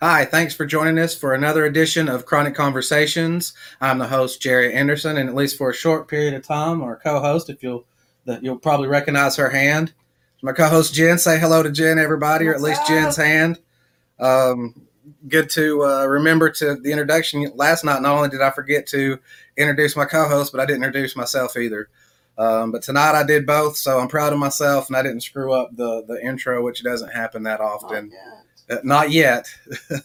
Hi, thanks for joining us for another edition of Chronic Conversations. I'm the host, Jerry Anderson, and at least for a short period of time, our co-host, if you'll probably recognize her hand. My co-host, Jen. Say hello to Jen, everybody, or at least Jen's hand. Good to remember to the introduction. Last night, not only did I forget to introduce my co-host, but I didn't introduce myself either. But tonight I did both, so I'm proud of myself, and I didn't screw up the intro, which doesn't happen that often. Not yet.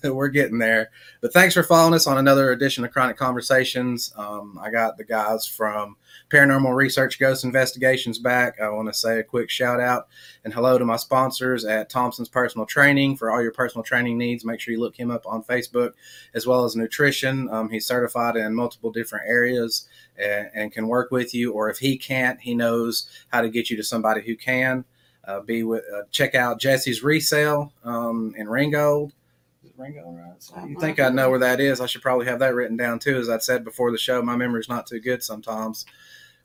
We're getting there. But thanks for following us on another edition of Chronic Conversations. I got the guys from Paranormal Research Ghost Investigations back. I want to say a quick shout out and hello to my sponsors at Thompson's Personal Training for all your personal training needs. Make sure you look him up on Facebook, as well as nutrition. He's certified in multiple different areas and can work with you. Or if he can't, he knows how to get you to somebody who can. Check out Jesse's Resale in Ringgold. Is it Ringgold? Right. So you think I know where that is? I should probably have that written down too. As I said before the show, my memory's not too good sometimes.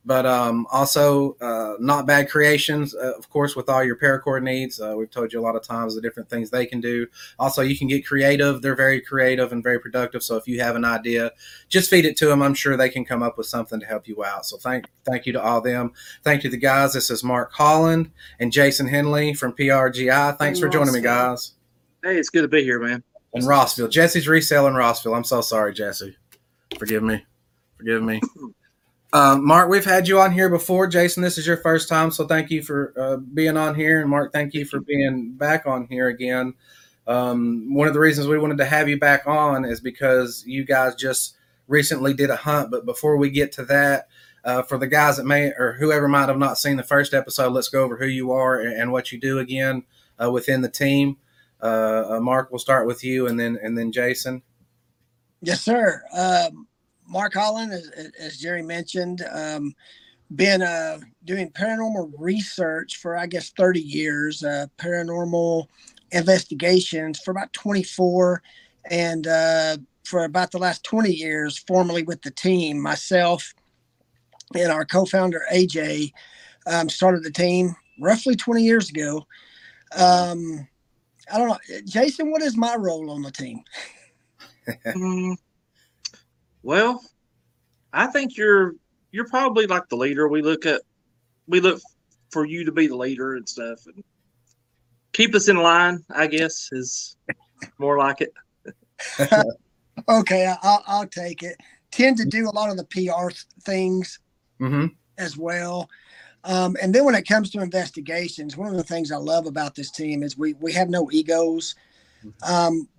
But also, Not Bad Creations, of course, with all your paracord needs. We've told you a lot of times the different things they can do. Also, you can get creative. They're very creative and very productive. So if you have an idea, just feed it to them. I'm sure they can come up with something to help you out. So thank you to all them. Thank you to the guys. This is Mark Holland and Jason Henley from PRGI. Thanks for joining me, guys. Hey, it's good to be here, man. In Rossville. Jesse's Resale in Rossville. I'm so sorry, Jesse. Forgive me. Mark, we've had you on here before. Jason, this is your first time, so thank you for being on here. And Mark, thank you for being back on here again. One of the reasons we wanted to have you back on is because you guys just recently did a hunt. But before we get to that, for the guys that may or whoever might have not seen the first episode, let's go over who you are and what you do again within the team. Mark, we'll start with you and then Jason. Yes, sir. Mark Holland, as Jerry mentioned, been doing paranormal research for, I guess, 30 years, paranormal investigations for about 24, and for about the last 20 years, formerly with the team. Myself and our co-founder, AJ, started the team roughly 20 years ago. I don't know. Jason, what is my role on the team? Well, I think you're probably like the leader. We look for you to be the leader and stuff, and keep us in line, I guess, is more like it. Okay, I'll take it. Tend to do a lot of the PR things as well. And then when it comes to investigations, one of the things I love about this team is we have no egos.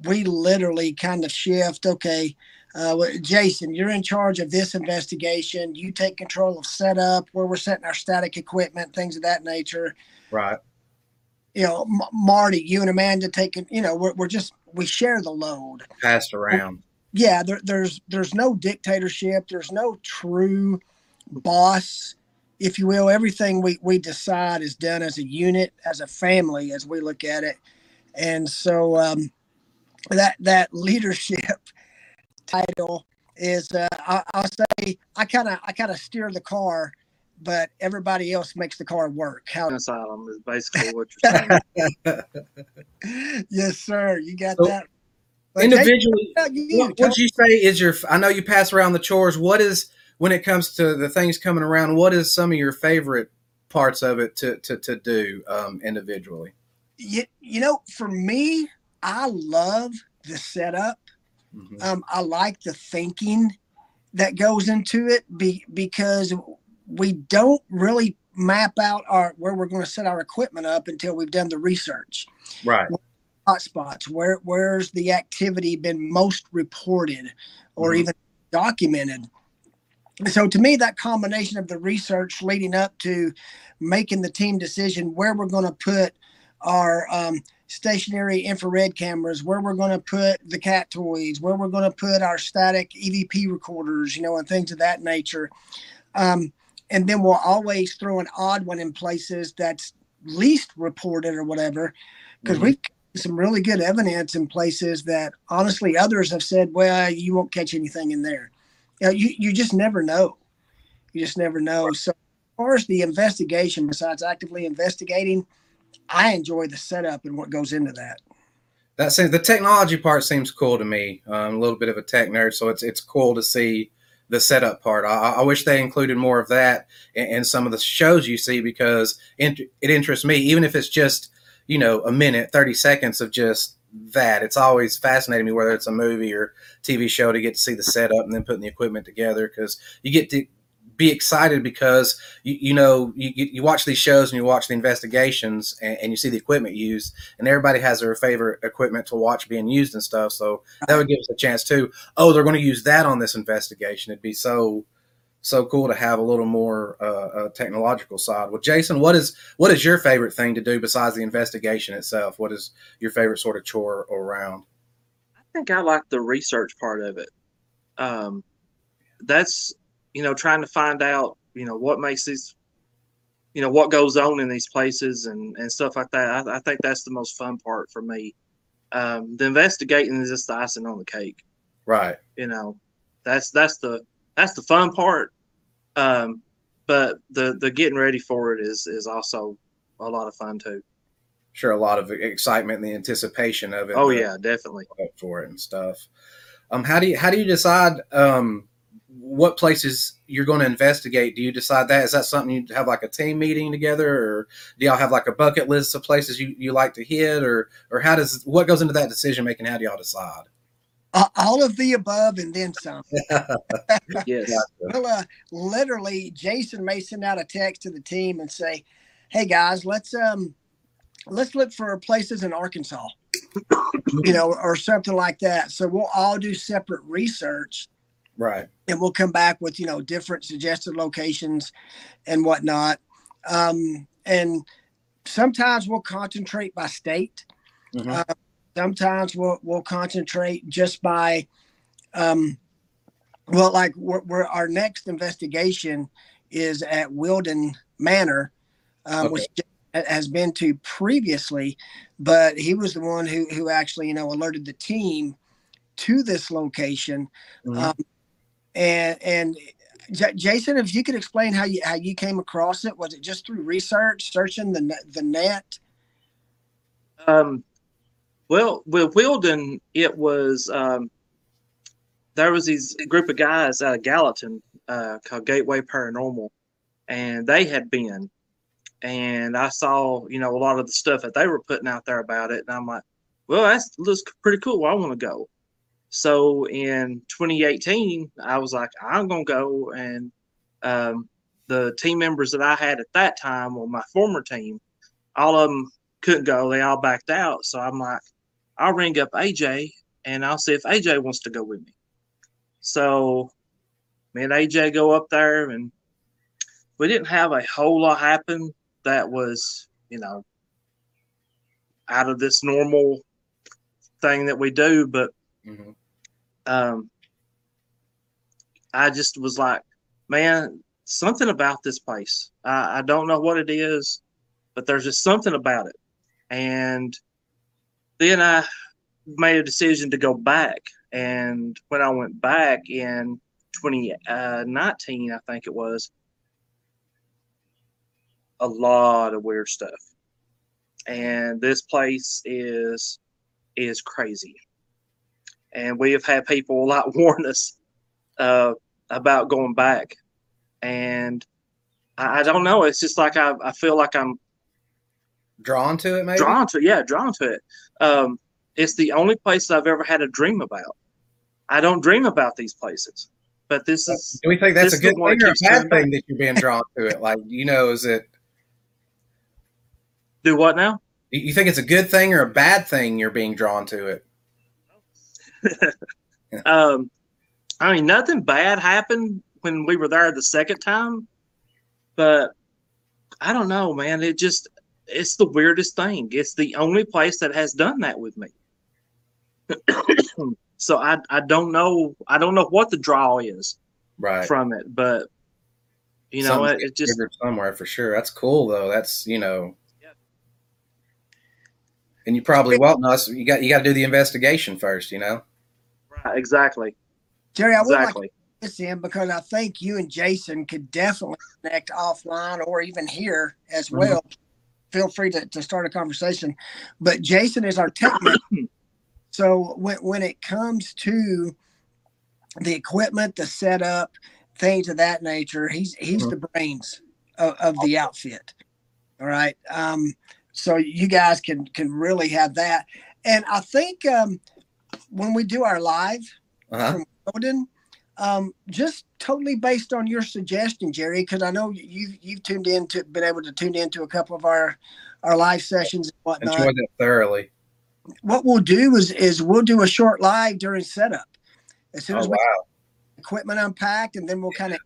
We literally kind of shift, okay, Jason, you're in charge of this investigation. You take control of setup, where we're setting our static equipment, things of that nature. Right. You know, Marty, you and Amanda taking, you know, we share the load. Passed around. Yeah. There's no dictatorship. There's no true boss, if you will. Everything we decide is done as a unit, as a family, as we look at it. And so that leadership title is I'll say I kind of steer the car, but everybody else makes the car work. Asylum is basically what you're saying. Yes, sir. You got so that. But individually, what would you say is your? I know you pass around the chores. What is, when it comes to the things coming around, what is some of your favorite parts of it to do individually? You know, for me, I love the setup. I like the thinking that goes into it because we don't really map out where we're going to set our equipment up until we've done the research. Right. Hotspots, where's the activity been most reported or even documented? So to me, that combination of the research leading up to making the team decision where we're going to put our stationary infrared cameras, where we're going to put the cat toys, where we're going to put our static EVP recorders, you know, and things of that nature. And then we'll always throw an odd one in places that's least reported or whatever, because we've got some really good evidence in places that honestly others have said, well, you won't catch anything in there. You know, you just never know. You just never know. So as far as the investigation, besides actively investigating, I enjoy the setup and what goes into that. that seems, the technology part seems cool to me. I'm a little bit of a tech nerd, so it's cool to see the setup part. I wish they included more of that in some of the shows you see, because it interests me, even if it's just, you know, a minute, 30 seconds of just that. It's always fascinating me, whether it's a movie or TV show, to get to see the setup and then putting the equipment together, because you get to be excited because you watch these shows and you watch the investigations and you see the equipment used, and everybody has their favorite equipment to watch being used and stuff. So that would give us a chance to, oh, they're going to use that on this investigation. It'd be so cool to have a little more technological side. Well, Jason, what is your favorite thing to do besides the investigation itself? What is your favorite sort of chore around? I think I like the research part of it. That's, you know, trying to find out, you know, what makes these, you know, what goes on in these places and stuff like that. I think that's the most fun part for me. The investigating is just the icing on the cake. Right. You know, that's the fun part. But the getting ready for it is also a lot of fun too. Sure. A lot of excitement and the anticipation of it. Oh yeah, definitely. For it and stuff. How do you decide, what places you're going to investigate? Do you decide that? Is that something you have like a team meeting together, or do y'all have like a bucket list of places you like to hit, or how does, what goes into that decision making? How do y'all decide? All of the above and then some. Yes. Well, literally Jason may send out a text to the team and say, hey guys, let's look for places in Arkansas, you know, or something like that. So we'll all do separate research. Right. And we'll come back with, you know, different suggested locations and whatnot. And sometimes we'll concentrate by state. Mm-hmm. Sometimes we'll concentrate just by, like we're our next investigation is at Wilden Manor, which has been to previously, but he was the one who actually, you know, alerted the team to this location. Mm-hmm. Jason, if you could explain how you came across it, was it just through research, searching the net? Well, with Wilden, it was there was these group of guys out of Gallatin called Gateway Paranormal, and they had been, and I saw, you know, a lot of the stuff that they were putting out there about it, and I'm like, well, that looks pretty cool. I want to go. So in 2018, I was like, I'm going to go. And the team members that I had at that time on my former team, all of them couldn't go. They all backed out. So I'm like, I'll ring up AJ and I'll see if AJ wants to go with me. So me and AJ go up there, and we didn't have a whole lot happen that was, you know, out of this normal thing that we do. But mm-hmm. I just was like, man, something about this place. I don't know what it is, but there's just something about it. And then I made a decision to go back. And when I went back in 2019, I think it was, a lot of weird stuff. And this place is crazy. And we have had people like warn us about going back. And I don't know. It's just like I feel like I'm drawn to it, maybe? Drawn to it. It's the only place that I've ever had a dream about. I don't dream about these places. But this is... Do we think that's a good thing or a bad thing that you're being drawn to it? Like, you know, is it... Do what now? You think it's a good thing or a bad thing you're being drawn to it? I mean, nothing bad happened when we were there the second time, but I don't know, man. It's the weirdest thing. It's the only place that has done that with me. So I don't know. I don't know what the draw is from it, but you know, it just somewhere for sure. That's cool though. That's, you know. And you probably you got to do the investigation first, you know. Right, exactly. Jerry, I would like to put this in because I think you and Jason could definitely connect offline or even here as well. Mm-hmm. Feel free to start a conversation. But Jason is our tech So when it comes to the equipment, the setup, things of that nature, he's the brains of the outfit. All right. So you guys can really have that. And I think when we do our live from Golden, just totally based on your suggestion, Jerry, because I know you've been able to tune into a couple of our live sessions and whatnot. Enjoyed it thoroughly. What we'll do is we'll do a short live during setup. As soon as we get equipment unpacked, and then we'll kind of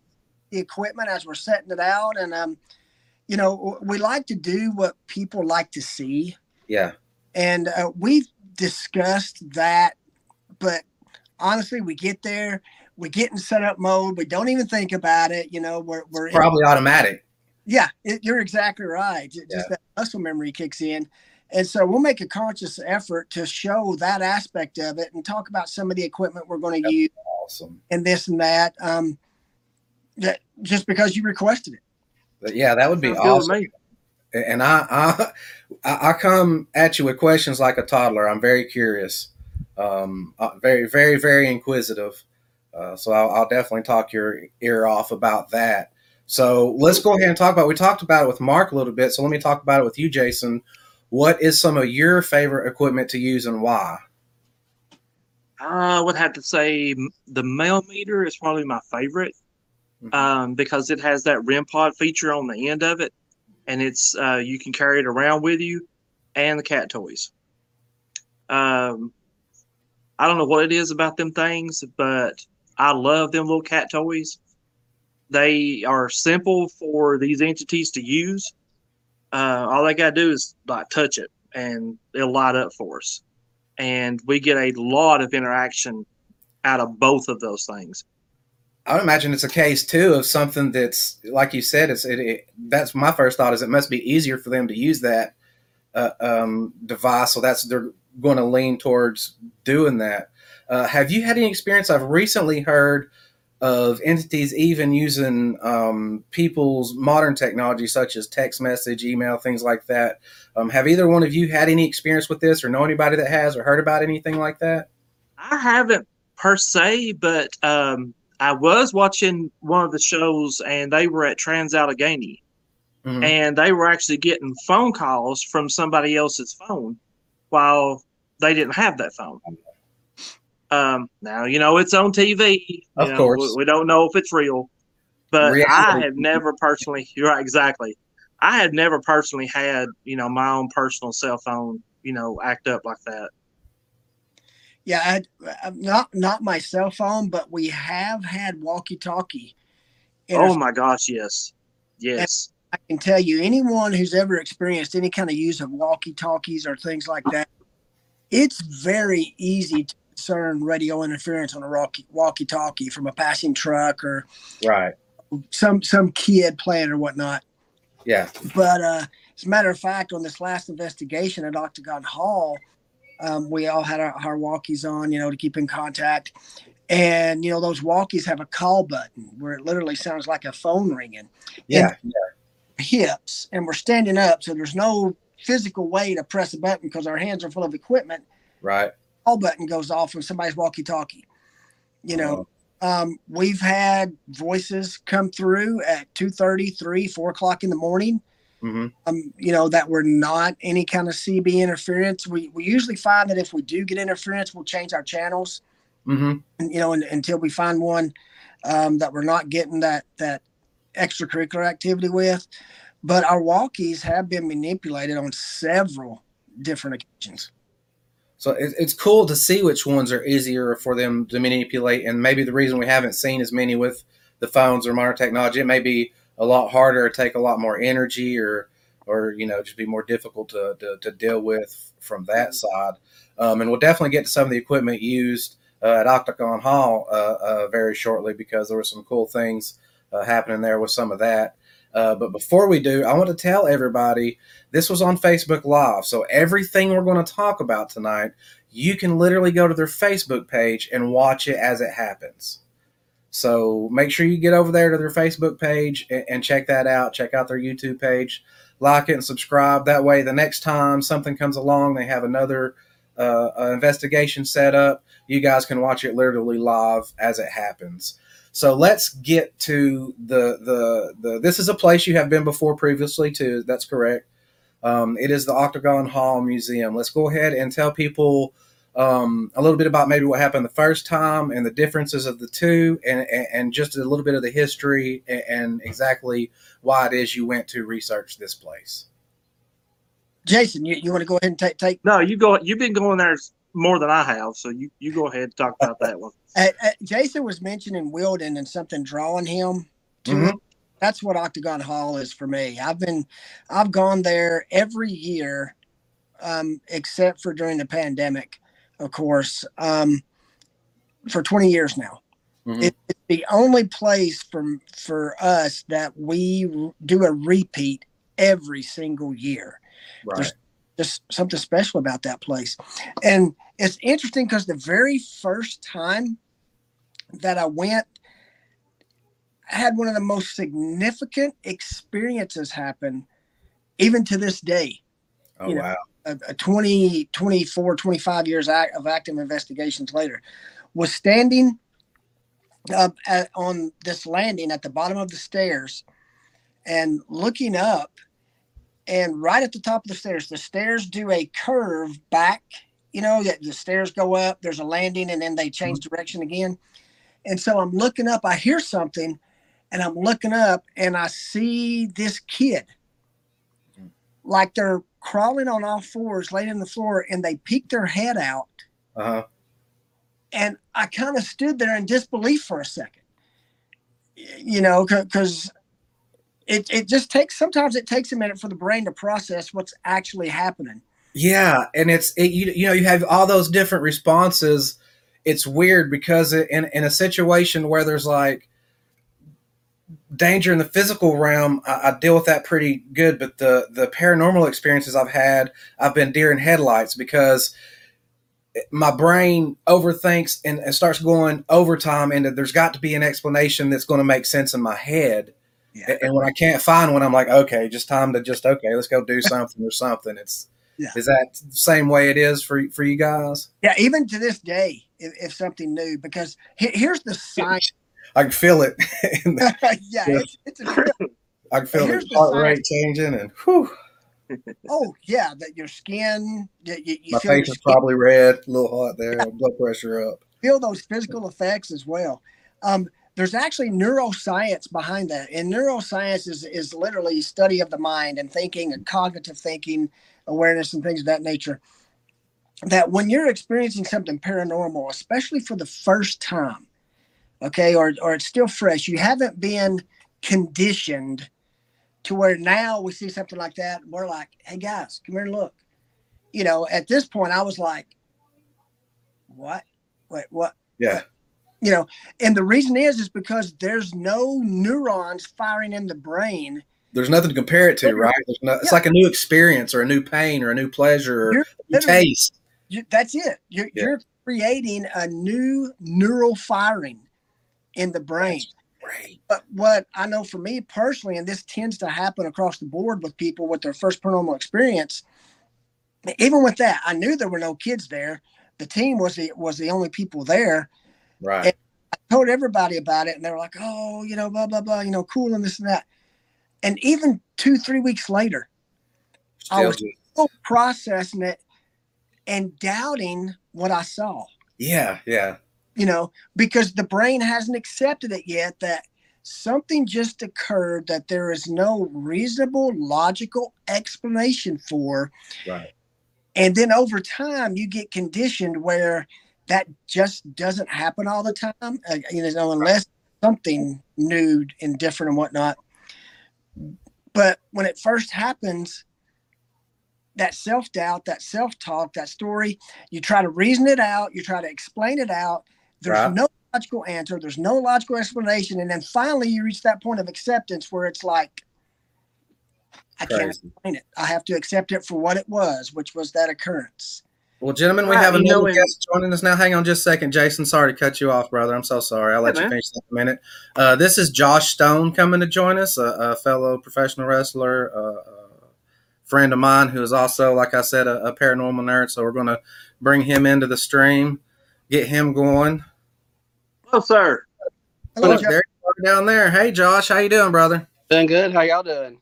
the equipment as we're setting it out. And you know, we like to do what people like to see. Yeah. And we've discussed that, but honestly, we get there, we get in setup mode, we don't even think about it. You know, we're probably automatic. Yeah, you're exactly right. Just that muscle memory kicks in. And so we'll make a conscious effort to show that aspect of it and talk about some of the equipment we're going to use and this and that, just because you requested it. But yeah, that would be awesome. And I come at you with questions like a toddler. I'm very curious, very, very, very inquisitive. So I'll definitely talk your ear off about that. So let's go ahead and talk about, we talked about it with Mark a little bit. So let me talk about it with you, Jason. What is some of your favorite equipment to use and why? I would have to say the mail meter is probably my favorite because it has that REM pod feature on the end of it, and it's you can carry it around with you, and the cat toys. I don't know what it is about them things, but I love them little cat toys. They are simple for these entities to use. All they got to do is like touch it and it'll light up for us. And we get a lot of interaction out of both of those things. I would imagine it's a case too of something that's, like you said, that's my first thought is it must be easier for them to use that device. So they're going to lean towards doing that. Have you had any experience? I've recently heard of entities even using people's modern technology such as text message, email, things like that. Have either one of you had any experience with this or know anybody that has or heard about anything like that? I haven't per se, but I was watching one of the shows and they were at Trans-Allegheny and they were actually getting phone calls from somebody else's phone while they didn't have that phone. Now, you know, it's on TV. Of course. We don't know if it's real, but reality. I have never personally had, you know, my own personal cell phone, you know, act up like that. Yeah. Not my cell phone, but we have had walkie talkie. Oh my gosh. Yes. Yes. And I can tell you anyone who's ever experienced any kind of use of walkie talkies or things like that, it's very easy to discern radio interference on a walkie-talkie from a passing truck or some kid playing or whatnot. Yeah. But as a matter of fact, on this last investigation at Octagon Hall, we all had our walkies on, you know, to keep in contact. And, you know, those walkies have a call button where it literally sounds like a phone ringing. Yeah. Hips, and we're standing up, so there's no physical way to press a button because our hands are full of equipment. Right. Call button goes off when somebody's walkie-talkie. You know, we've had voices come through at 2:30, 3, 4 o'clock in the morning. You know, that were not any kind of CB interference. We usually find that if we do get interference, we'll change our channels. You know, until we find one that we're not getting that extracurricular activity with. But our walkies have been manipulated on several different occasions. So it's cool to see which ones are easier for them to manipulate. And maybe the reason we haven't seen as many with the phones or modern technology, it may be a lot harder, take a lot more energy or you know, just be more difficult to deal with from that side. And we'll definitely get to some of the equipment used at Octagon Hall very shortly because there were some cool things happening there with some of that. But before we do, I want to tell everybody this was on Facebook Live. So everything we're going to talk about tonight, you can literally go to their Facebook page and watch it as it happens. So make sure you get over there to their Facebook page and check that out. Check out their YouTube page, like it and subscribe. That way the next time something comes along, they have another an investigation set up. You guys can watch it literally live as it happens. So let's get to the this is a place you have been before previously too. That's correct. It is the Octagon Hall Museum. Let's go ahead and tell people a little bit about maybe what happened the first time and the differences of the two, and just a little bit of the history and exactly why it is you went to research this place. Jason, you want to go ahead and take? No, you go. You've been going there more than I have, so you go ahead and talk about that one. Jason was mentioning Wilden and something drawing him to it. That's what Octagon Hall is for me. I've gone there every year, except for during the pandemic, of course, for 20 years now. Mm-hmm. It's the only place for us that we do a repeat every single year. Right. There's just something special about that place. And it's interesting because the very first time that I went, I had one of the most significant experiences happen, even to this day. Oh, you know, wow. 20, 24, 25 years of active investigations later, was standing up on this landing at the bottom of the stairs and looking up. And right at the top of the stairs do a curve back, you know, that the stairs go up, there's a landing, and then they change direction again. And so I'm looking up, I hear something, and I'm looking up, and I see this kid. Like they're crawling on all fours, laying on the floor, and they peek their head out. Uh-huh. And I kind of stood there in disbelief for a second, you know, because... It just takes, sometimes it takes a minute for the brain to process what's actually happening. Yeah. And you know, you have all those different responses. It's weird because in a situation where there's like danger in the physical realm, I deal with that pretty good. But the paranormal experiences I've had, I've been deer in headlights because my brain overthinks and starts going overtime. And there's got to be an explanation that's going to make sense in my head. Yeah. And when I can't find one, I'm like, okay, just time to okay, let's go do something or something. Is that the same way it is for you guys? Yeah, even to this day, if something new, because here's the science. I can feel it. Yeah, it's a real. I can feel the heart rate changing and whew. Oh, yeah, that your skin. You my feel face is probably red, a little hot there, yeah. Blood pressure up. Feel those physical effects as well. There's actually neuroscience behind that. And neuroscience is literally study of the mind and thinking and cognitive thinking, awareness and things of that nature. That when you're experiencing something paranormal, especially for the first time, okay, or it's still fresh, you haven't been conditioned to where now we see something like that. And we're like, hey, guys, come here and look. You know, at this point, I was like, what? Wait, what? Yeah. You know, and the reason is because there's no neurons firing in the brain. There's nothing to compare it to, right? It's like a new experience or a new pain or a new pleasure or a taste. That's it. You're creating a new neural firing in the brain. But what I know for me personally, and this tends to happen across the board with people with their first paranormal experience, even with that, I knew there were no kids there. The team was the only people there. Right. And I told everybody about it, and they were like, oh, you know, blah, blah, blah, you know, cool and this and that. And even 2-3 weeks later, I was still processing it and doubting what I saw. Yeah, yeah. You know, because the brain hasn't accepted it yet that something just occurred that there is no reasonable, logical explanation for. Right. And then over time, you get conditioned where – that just doesn't happen all the time, you know, unless something new and different and whatnot. But when it first happens, that self-doubt, that self-talk, that story, you try to reason it out. You try to explain it out. There's no logical answer. There's no logical explanation. And then finally you reach that point of acceptance where it's like, I can't explain it. I have to accept it for what it was, which was that occurrence. Well, gentlemen, we have another guest joining us now. Hang on just a second, Jason. Sorry to cut you off, brother. I'm so sorry. I'll let you finish that in a minute. This is Josh Stone coming to join us, a fellow professional wrestler, friend of mine who is also, like I said, a paranormal nerd. So we're going to bring him into the stream, get him going. Hello, sir. Hello, Josh. Down there. Hey, Josh. How you doing, brother? Doing good. How y'all doing?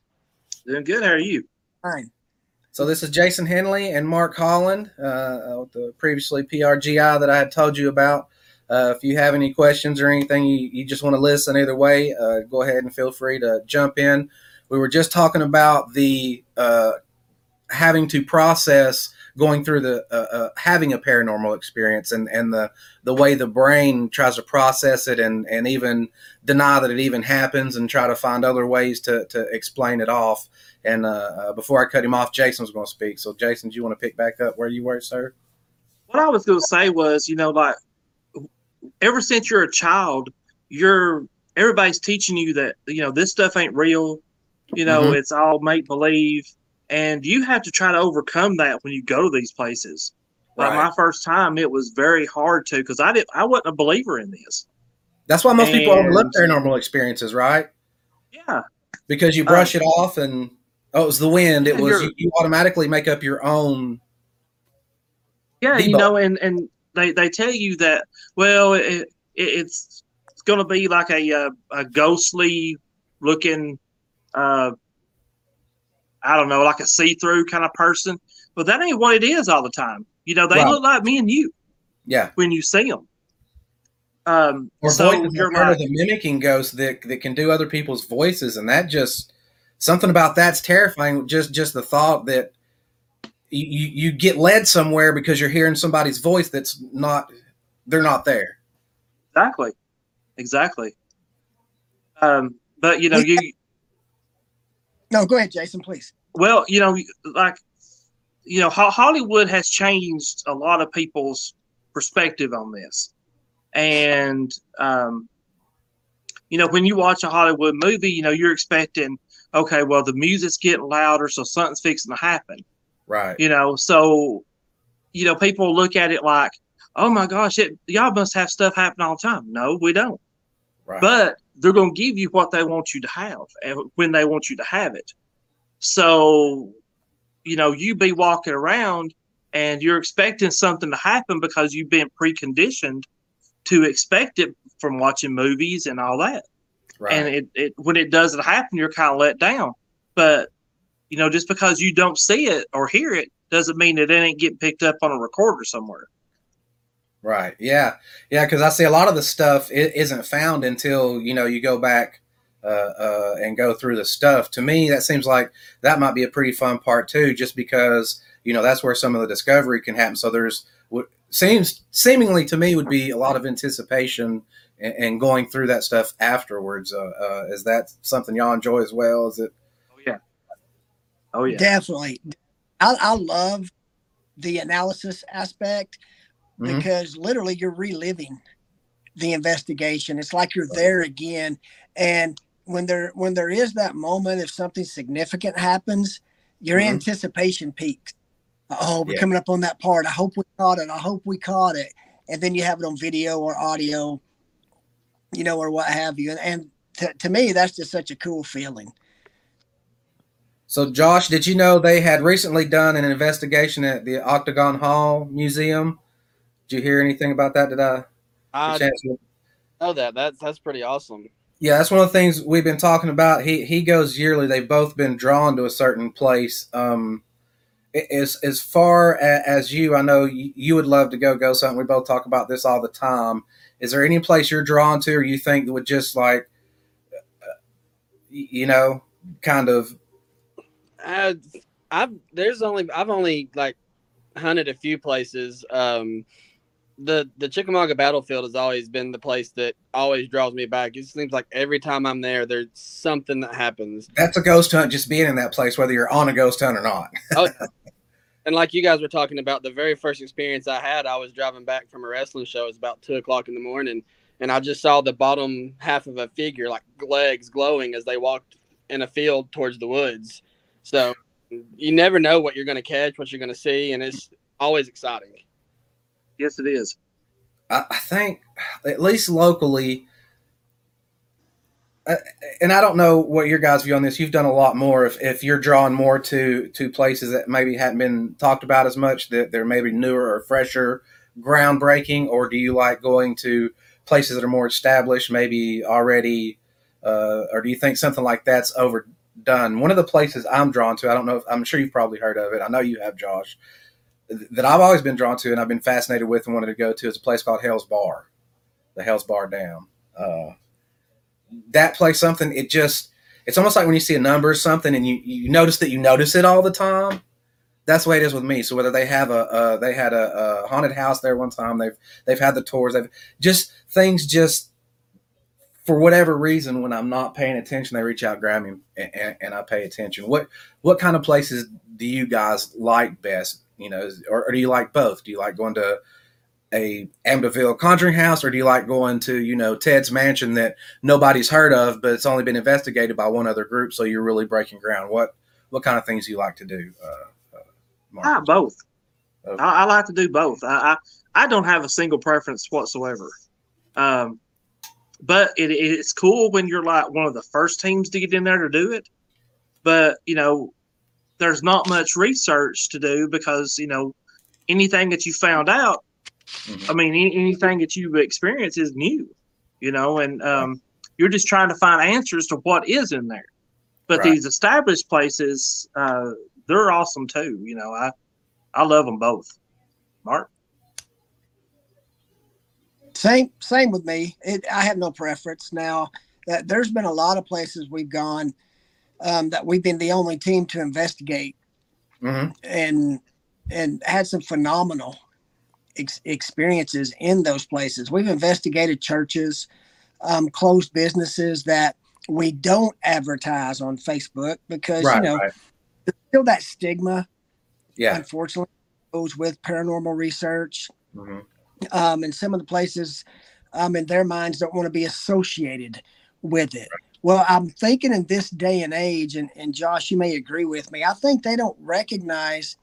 Doing good. How are you? Fine. So this is Jason Henley and Mark Holland, the previously PRGI that I had told you about. If you have any questions or anything, you just want to listen either way, go ahead and feel free to jump in. We were just talking about the having to process going through the having a paranormal experience and the way the brain tries to process it and even deny that it even happens and try to find other ways to explain it off. And before I cut him off, Jason was going to speak. So, Jason, do you want to pick back up where you were, sir? What I was going to say was, you know, like, ever since you're a child, everybody's teaching you that, you know, this stuff ain't real. You know, mm-hmm. It's all make-believe, and you have to try to overcome that when you go to these places. Right. Like my first time, it was very hard to, because I wasn't a believer in this. That's why most people overlook paranormal experiences, right? Yeah. Because you brush it off, and it was the wind. It was you automatically make up your own. Yeah, debug. You know, and they tell you that, well, it's going to be like a ghostly looking. I don't know, like a see-through kind of person, but that ain't what it is all the time. You know, they look like me and you. Yeah. When you see them, you're part of the mimicking ghosts that can do other people's voices, and that just something about that's terrifying. Just the thought that you get led somewhere because you're hearing somebody's voice that's not, they're not there. Exactly. But you know you. No, go ahead, Jason, please. Well, you know, like, you know, Hollywood has changed a lot of people's perspective on this. And, you know, when you watch a Hollywood movie, you know, you're expecting, okay, well, the music's getting louder, so something's fixing to happen. Right. You know, so, you know, people look at it like, oh, my gosh, y'all must have stuff happen all the time. No, we don't. Right. But they're going to give you what they want you to have and when they want you to have it. So, you know, you be walking around and you're expecting something to happen because you've been preconditioned to expect it from watching movies and all that. Right. And it when it doesn't happen, you're kind of let down. But, you know, just because you don't see it or hear it doesn't mean that it ain't getting picked up on a recorder somewhere. Right. Yeah. Yeah. Because I see a lot of the stuff isn't found until, you know, you go back and go through the stuff. To me, that seems like that might be a pretty fun part, too, just because, you know, that's where some of the discovery can happen. So there's what seemingly to me would be a lot of anticipation and going through that stuff afterwards. Is that something y'all enjoy as well? Is it? Oh, yeah. Oh, yeah. Definitely. I love the analysis aspect. Because literally you're reliving the investigation. It's like you're there again. And when there is that moment, if something significant happens, your anticipation peaks. Oh, we're coming up on that part. I hope we caught it. I hope we caught it. And then you have it on video or audio, you know, or what have you. And to me, that's just such a cool feeling. So, Josh, did you know they had recently done an investigation at the Octagon Hall Museum? Did you hear anything about that? I didn't know that. That's pretty awesome. Yeah, that's one of the things we've been talking about. He goes yearly. They've both been drawn to a certain place. As far as you, I know you would love to go something. We both talk about this all the time. Is there any place you're drawn to or you think would just like, you know, kind of? I've only like hunted a few places. The Chickamauga battlefield has always been the place that always draws me back. It seems like every time I'm there, there's something that happens. That's a ghost hunt, just being in that place, whether you're on a ghost hunt or not. Oh, and like you guys were talking about, the very first experience I had, I was driving back from a wrestling show. It was about 2:00 in the morning, and I just saw the bottom half of a figure, like legs glowing as they walked in a field towards the woods. So you never know what you're going to catch, what you're going to see, and it's always exciting. Yes, it is. I think, at least locally, and I don't know what your guys' view on this. You've done a lot more. If you're drawn more to places that maybe hadn't been talked about as much, that they're maybe newer or fresher, groundbreaking, or do you like going to places that are more established, maybe already, or do you think something like that's overdone? One of the places I'm drawn to, I don't know if, I'm sure you've probably heard of it. I know you have, Josh, that I've always been drawn to and I've been fascinated with and wanted to go to is a place called Hell's Bar, the Hell's Bar Down. That place, something, it just, it's almost like when you see a number or something and you notice that you notice it all the time. That's the way it is with me. So whether they have they had a haunted house there one time, they've had the tours, they've just things, just for whatever reason, when I'm not paying attention, they reach out, grab me, and I pay attention. What kind of places do you guys like best? You know, or do you like both? Do you like going to a Amityville Conjuring House, or do you like going to, you know, Ted's Mansion that nobody's heard of, but it's only been investigated by one other group? So you're really breaking ground. What kind of things do you like to do? Both. Okay. I like to do both. I don't have a single preference whatsoever. But it's cool when you're like one of the first teams to get in there to do it. But, you know, there's not much research to do because, you know, anything that you found out, mm-hmm. I mean, anything that you've experienced is new, you know, and you're just trying to find answers to what is in there. But These established places, they're awesome too. You know, I love them both. Mark? Same with me. I have no preference. Now, there's been a lot of places we've gone that we've been the only team to investigate, mm-hmm. and had some phenomenal experiences in those places. We've investigated churches, closed businesses that we don't advertise on Facebook because, there's still that stigma, unfortunately, goes with paranormal research. Mm-hmm. And some of the places in their minds don't want to be associated with it. Well, I'm thinking in this day and age, and Josh, you may agree with me, I think they don't recognize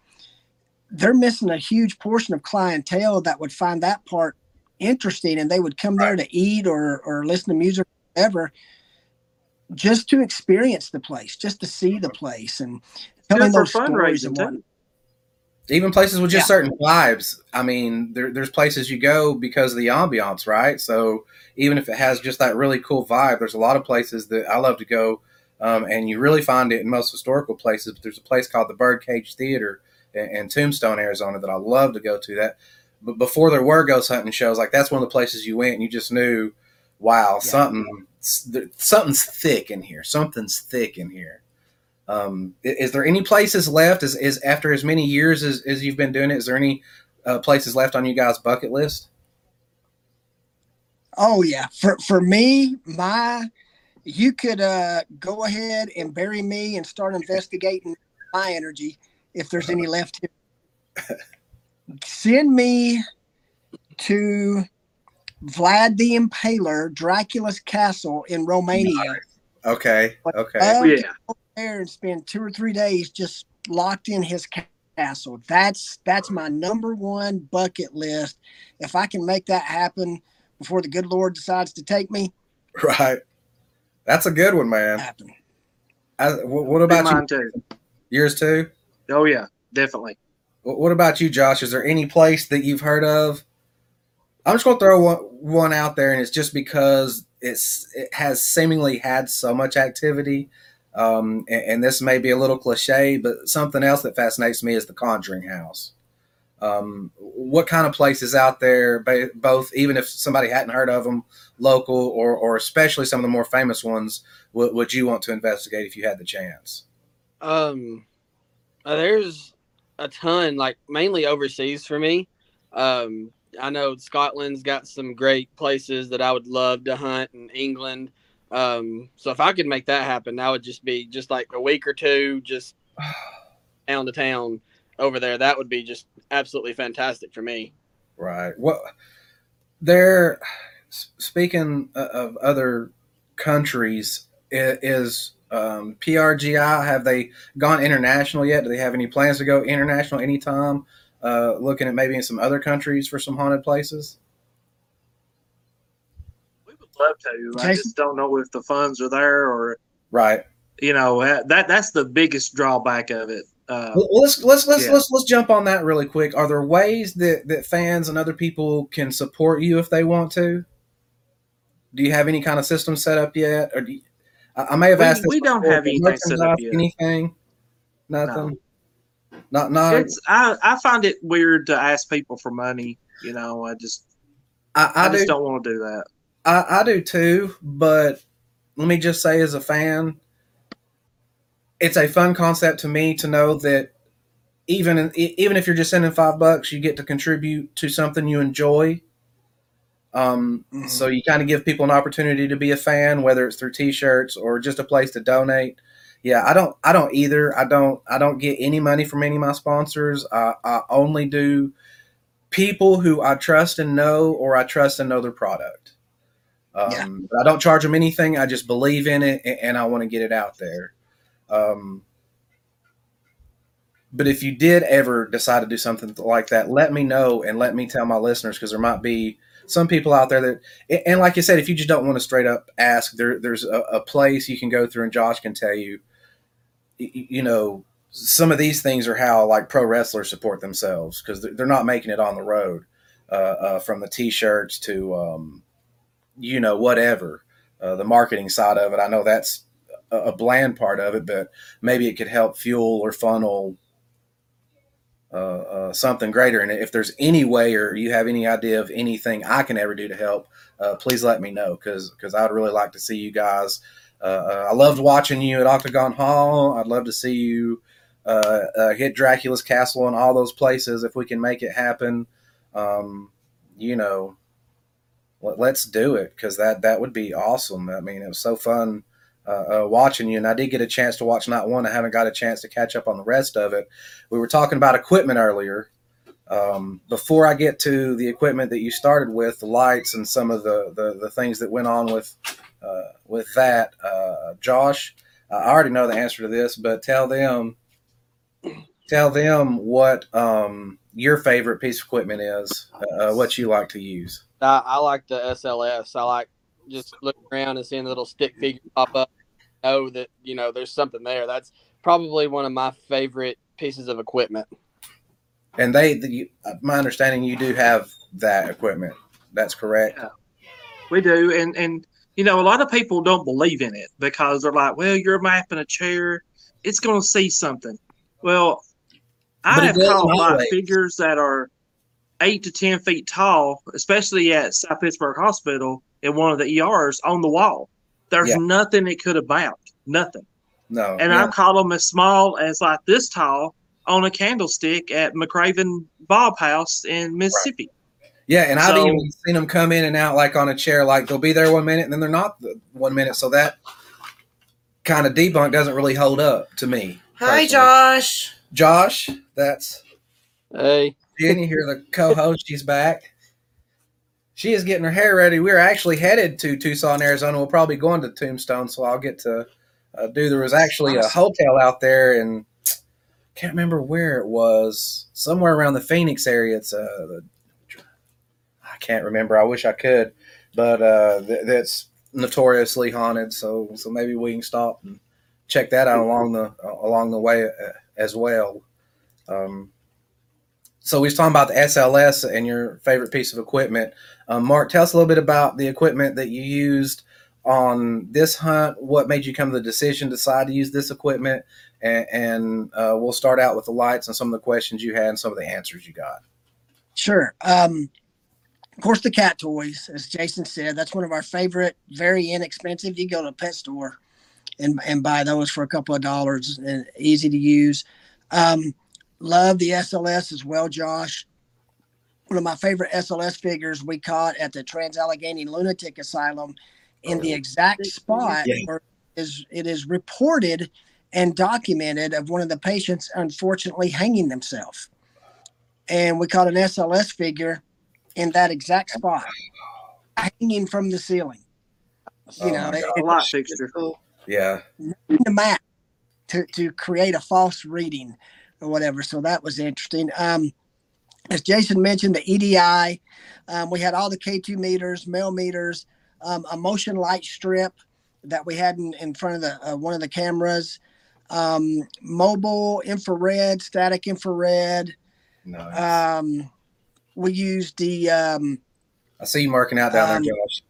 they're missing a huge portion of clientele that would find that part interesting, and they would come there to eat or listen to music or whatever, just to experience the place, just to see the place and telling those stories and whatnot. Even places with just certain vibes. I mean, there's places you go because of the ambiance, right? So even if it has just that really cool vibe, there's a lot of places that I love to go, and you really find it in most historical places. But there's a place called the Birdcage Theater in Tombstone, Arizona, that I love to go to. But before there were ghost hunting shows, like that's one of the places you went and you just knew, wow, something's thick in here. Is there any places left? Is after as many years as you've been doing it, is there any places left on you guys' bucket list? Oh yeah, for me, you could go ahead and bury me and start investigating my energy if there's any left here. Send me to Vlad the Impaler, Dracula's castle in Romania. Okay. And spend 2 or 3 days just locked in his castle. That's my number one bucket list. If I can make that happen before the good Lord decides to take me, right? That's a good one, man. What about you? Too. Yours too? Oh yeah, definitely. What about you, Josh? Is there any place that you've heard of? I'm just gonna throw one out there, and it's just because it has seemingly had so much activity. And this may be a little cliche, but something else that fascinates me is the Conjuring House. What kind of places out there, both even if somebody hadn't heard of them, local or especially some of the more famous ones, would you want to investigate if you had the chance? There's a ton, like mainly overseas for me. I know Scotland's got some great places that I would love to hunt, and England. So if I could make that happen, that would just be just like a week or two, just town to town over there. That would be just absolutely fantastic for me. Right. Well, speaking of other countries, is PRGI, have they gone international yet? Do they have any plans to go international anytime? Looking at maybe in some other countries for some haunted places? love to. I just don't know if the funds are there or right. You know, that's the biggest drawback of it. Let's jump on that really quick. Are there ways that fans and other people can support you if they want to? Do you have any kind of system set up yet, or I may have asked? We don't have anything set up yet. Anything? Nothing. No. Not. I find it weird to ask people for money. You know, I just don't want to do that. I do too, but let me just say, as a fan, it's a fun concept to me to know that even if you're just sending $5, you get to contribute to something you enjoy. Mm-hmm. So you kind of give people an opportunity to be a fan, whether it's through T-shirts or just a place to donate. Yeah, I don't either. I don't get any money from any of my sponsors. I only do people who I trust and know, or I trust and know their product. But I don't charge them anything. I just believe in it and I want to get it out there. But if you did ever decide to do something like that, let me know and let me tell my listeners, because there might be some people out there that, and like you said, if you just don't want to straight up ask, there's a place you can go through, and Josh can tell you, you know, some of these things are how like pro wrestlers support themselves, because they're not making it on the road, from the T-shirts to, you know, whatever, the marketing side of it. I know that's a bland part of it, but maybe it could help fuel or funnel something greater. And if there's any way, or you have any idea of anything I can ever do to help, please let me know, because I'd really like to see you guys. I loved watching you at Octagon Hall. I'd love to see you hit Dracula's castle and all those places. If we can make it happen, you know, let's do it, because that would be awesome. I mean, it was so fun watching you, and I did get a chance to watch night one. I haven't got a chance to catch up on the rest of it. We were talking about equipment earlier. Before I get to the equipment that you started with, the lights and some of the things that went on with that, Josh, I already know the answer to this, but tell them what your favorite piece of equipment is, what you like to use. I like the SLS. I like just looking around and seeing the little stick figure pop up. Know that, you know, there's something there. That's probably one of my favorite pieces of equipment. And my understanding, you do have that equipment. That's correct. Yeah, we do. And you know, a lot of people don't believe in it because they're like, well, you're mapping a chair, it's going to see something. Well, I have caught light figures that are 8 to 10 feet tall, especially at South Pittsburgh Hospital, in one of the ERs on the wall. There's nothing it could have bounced. Nothing. No. And I caught them as small as like this tall on a candlestick at McRaven House in Mississippi. Right. Yeah, and I've even seen them come in and out like on a chair. Like they'll be there 1 minute and then they're not 1 minute. So that kind of debunk doesn't really hold up to me. Hi, personally. Josh. Josh, that's... Hey. Didn't you hear the co-host? She's back. She is getting her hair ready. We're actually headed to Tucson, Arizona. We'll probably go into Tombstone, so I'll get to there was actually a hotel out there, and can't remember where it was, somewhere around the Phoenix area. It's I can't remember. I wish I could, but that's notoriously haunted. So maybe we can stop and check that out along the way as well. So we was talking about the SLS and your favorite piece of equipment. Mark, tell us a little bit about the equipment that you used on this hunt. What made you come to the decide to use this equipment? And we'll start out with the lights and some of the questions you had and some of the answers you got. Sure. Of course, the cat toys, as Jason said, that's one of our favorite, very inexpensive. You go to a pet store and buy those for a couple of dollars and easy to use. Love the SLS as well, Josh. One of my favorite SLS figures we caught at the Trans-Allegheny Lunatic Asylum in the exact spot where it is reported and documented of one of the patients unfortunately hanging themselves. And we caught an SLS figure in that exact spot, hanging from the ceiling. You know, a light fixture. Yeah. The map to create a false reading or whatever. So that was interesting. As Jason mentioned, the EDI, we had all the K2 meters, mail meters, a motion light strip that we had in front of the one of the cameras, mobile infrared, static infrared. Nice. We used the. I see you marking out down there, Josh.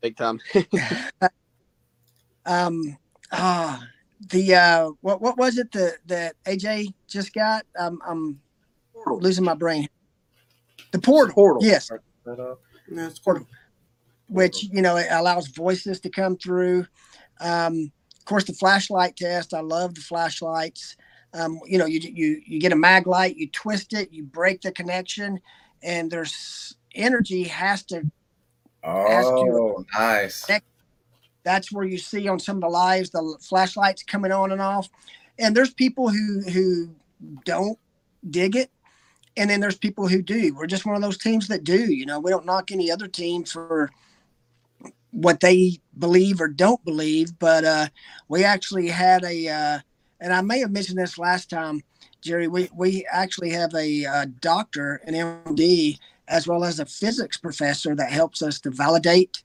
Big time. What was it that AJ just got? I'm losing my brain. The portal. Yes. That's portal. Which, you know, it allows voices to come through. Of course, the flashlight test. I love the flashlights. You know, you get a mag light, you twist it, you break the connection, and there's energy has to nice. Connect. That's where you see on some of the lives the flashlights coming on and off. And there's people who don't dig it. And then there's people who do. We're just one of those teams that do. You know, we don't knock any other team for what they believe or don't believe. But we actually had and I may have mentioned this last time, Jerry, we actually have a doctor, an MD, as well as a physics professor that helps us to validate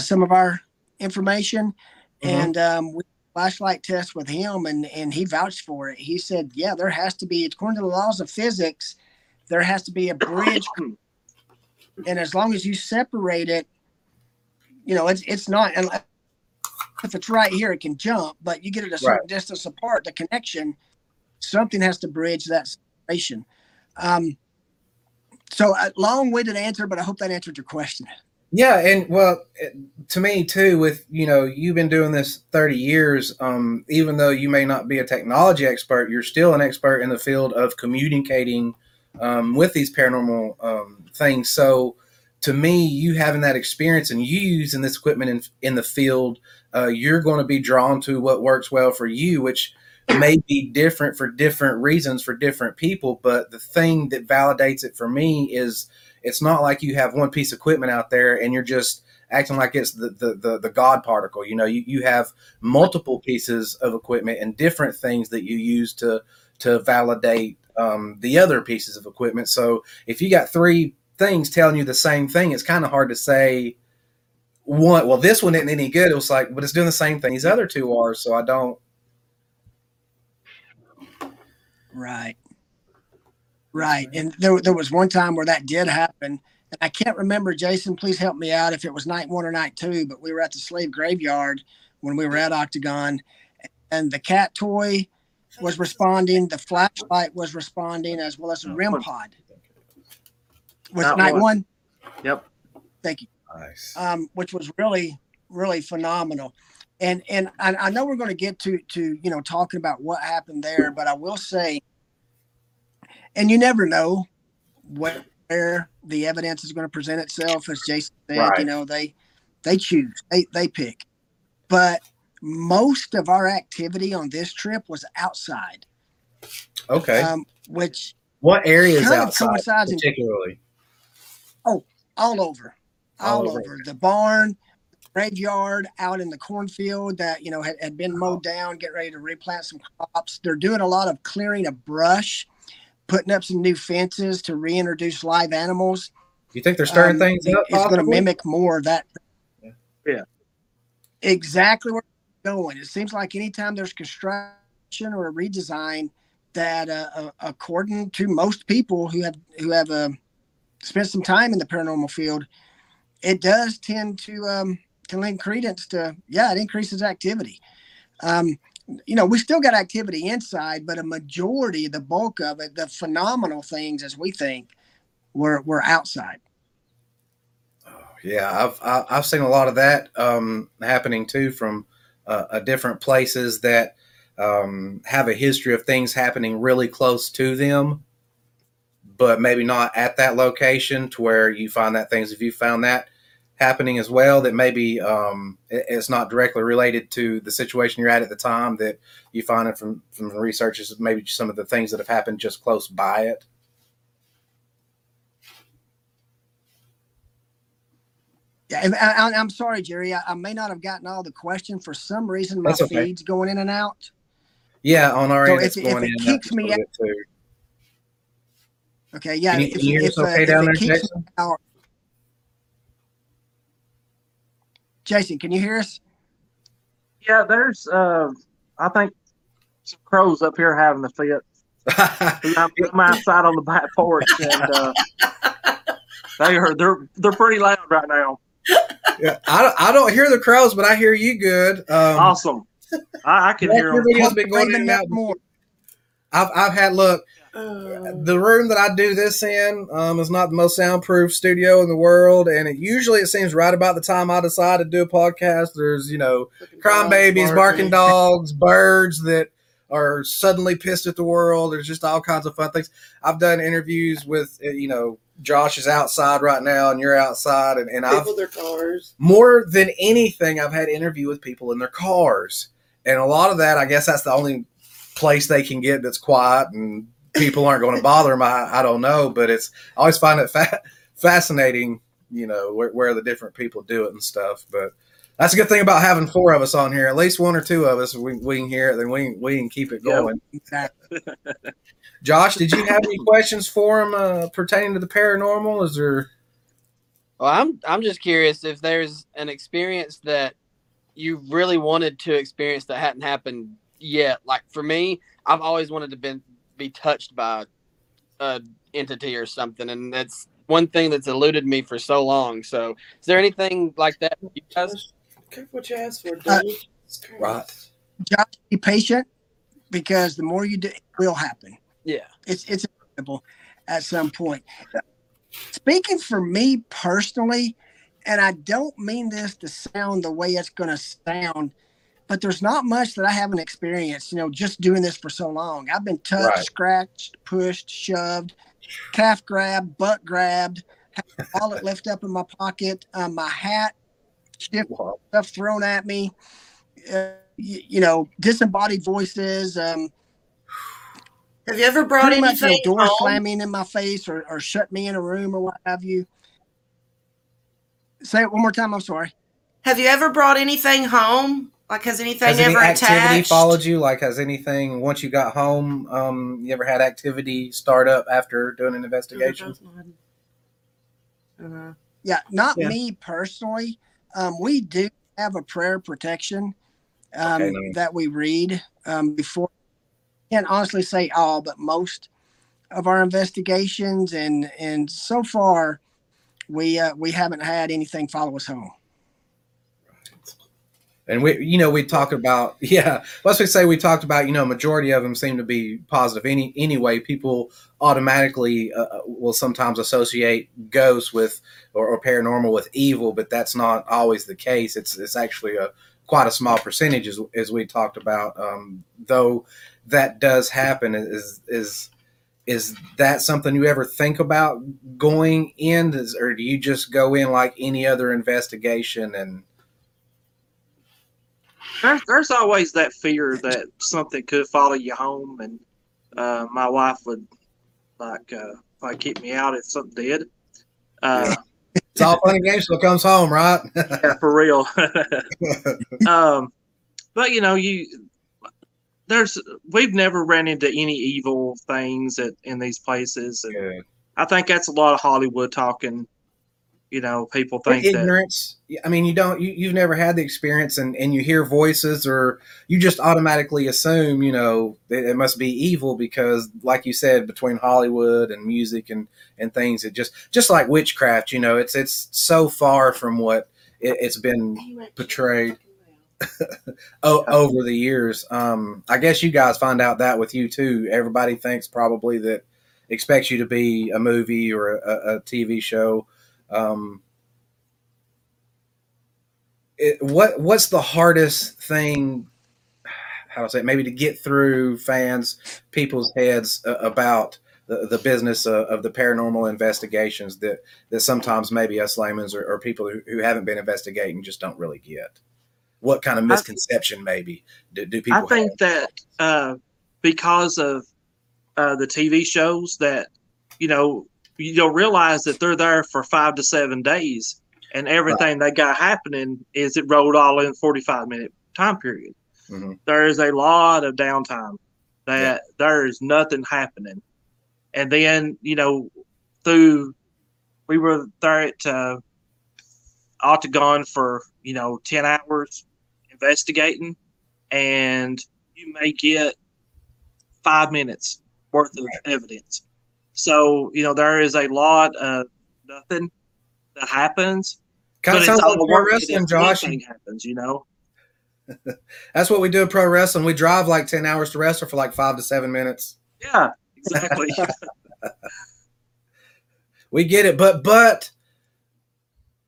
some of our information. Mm-hmm. And we flashlight test with him, and he vouched for it. He said, yeah, there has to be, according to the laws of physics, there has to be a bridge. And as long as you separate it, you know, it's not, unless if it's right here, it can jump, but you get it a certain distance apart, the connection, something has to bridge that separation. So a long-winded answer, but I hope that answered your question. Yeah, and well, to me too, with, you know, you've been doing this 30 years, even though you may not be a technology expert, you're still an expert in the field of communicating with these paranormal things. So to me, you having that experience and you using this equipment in the field, you're going to be drawn to what works well for you, which may be different for different reasons for different people. But the thing that validates it for me is it's not like you have one piece of equipment out there and you're just acting like it's the God particle. You know, you have multiple pieces of equipment and different things that you use to validate the other pieces of equipment. So if you got three things telling you the same thing, it's kind of hard to say one. Well, this one isn't any good. It was like, but it's doing the same thing. These other two are. So I don't. Right. And there was one time where that did happen. And I can't remember, Jason, please help me out if it was night one or night two, but we were at the slave graveyard when we were at Octagon, and the cat toy was responding. The flashlight was responding, as well as a REM pod. Was it night one? Yep. Thank you. Nice. Which was really, really phenomenal. And I know we're going to get to, you know, talking about what happened there, but I will say, and you never know where the evidence is going to present itself. As Jason said, right. You know, they choose, they pick. But most of our activity on this trip was outside. Okay. Which what areas outside particularly? All over. The barn, graveyard, out in the cornfield that, you know, had been mowed down, get ready to replant some crops. They're doing a lot of clearing of brush, putting up some new fences to reintroduce live animals. You think they're stirring things up? It's going to mimic more of that. Yeah. Exactly where we're going. It seems like anytime there's construction or a redesign that, according to most people who have spent some time in the paranormal field, it does tend to lend credence to, it increases activity. You know, we still got activity inside, but a majority, the bulk of it, the phenomenal things, as we think, were outside. Oh, yeah, I've seen a lot of that happening too from different places that have a history of things happening really close to them, but maybe not at that location to where you find that things. If you found that happening as well, that maybe it's not directly related to the situation you're at the time, that you find it from the researchers, maybe some of the things that have happened just close by it. Yeah, and I'm sorry, Jerry, I may not have gotten all the question. For some reason, my feed's going in and out. Yeah, on our end, it's going in and out. If it kicks me out, okay, yeah. Can you hear us okay down there, Jason? Jason, can you hear us? Yeah, there's, I think some crows up here having the fit. I'm outside on the back porch, and they're pretty loud right now. Yeah, I don't hear the crows, but I hear you good. Awesome. I can hear them. Been going in out more. I've had, look, the room that I do this in is not the most soundproof studio in the world, and it seems right about the time I decide to do a podcast, there's, crying babies, barking dogs, birds that are suddenly pissed at the world. There's just all kinds of fun things. I've done interviews with, Josh is outside right now and you're outside, and people in their cars. More than anything, I've had interview with people in their cars. And a lot of that, I guess that's the only place they can get that's quiet and people aren't going to bother them. I don't know, but I always find it fascinating, where the different people do it and stuff. But that's a good thing about having four of us on here. At least one or two of us, we can hear it, then we can keep it going. Yeah, exactly. Josh, did you have any questions for him pertaining to the paranormal? Is there? Well, I'm just curious if there's an experience that you really wanted to experience that hadn't happened yet. Like for me, I've always wanted to be touched by an entity or something, and that's one thing that's eluded me for so long. So, is there anything like that for you guys? What you asked for, dude. Right. Josh, be patient, because the more you do, it will happen. Yeah. It's inevitable at some point. Speaking for me personally, and I don't mean this to sound the way it's going to sound, but there's not much that I haven't experienced, just doing this for so long. I've been touched, scratched, pushed, shoved, calf grabbed, butt grabbed, had my wallet left up in my pocket, my hat, stuff thrown at me, disembodied voices. Have you ever brought anything home? Door slamming in my face or shut me in a room or what have you. Say it one more time. I'm sorry. Have you ever brought anything home? Like, has anything ever activity followed you? Like, has anything, once you got home, you ever had activity start up after doing an investigation? Yeah, not me personally. We do have a prayer protection that we read before. I can't honestly say all, but most of our investigations. And so far, we haven't had anything follow us home. And we talked about, majority of them seem to be positive. Anyway, people automatically will sometimes associate ghosts with, or paranormal with evil, but that's not always the case. It's actually quite a small percentage as we talked about, though that does happen. Is that something you ever think about going in, or do you just go in like any other investigation and? There's always that fear that something could follow you home, and my wife would like kick me out if something did. It's all fun and games till it comes home, right? Yeah, for real. But we've never ran into any evil things in these places, and I think that's a lot of Hollywood talking. People think ignorance. I mean, you've never had the experience and you hear voices, or you just automatically assume, it must be evil because, like you said, between Hollywood and music and things, it just like witchcraft, it's so far from what it's been portrayed over the years. I guess you guys find out that with you too. Everybody thinks probably that expects you to be a movie or a TV show. What's the hardest thing, how to say it, maybe to get through people's heads about the business of the paranormal investigations that sometimes maybe us laymen's or people who haven't been investigating just don't really get? What kind of misconception maybe do people have? That because of the TV shows that, you'll realize that they're there for 5 to 7 days, and everything they got happening is it rolled all in 45-minute time period. Mm-hmm. There is a lot of downtime that there is nothing happening. And then, we were there at Octagon for, 10 hours investigating, and you may get 5 minutes worth of evidence. So, there is a lot of nothing that happens. Kind of sounds like pro wrestling, Josh. Nothing happens, That's what we do in pro wrestling. We drive like 10 hours to wrestle for like 5 to 7 minutes. Yeah, exactly. We get it. But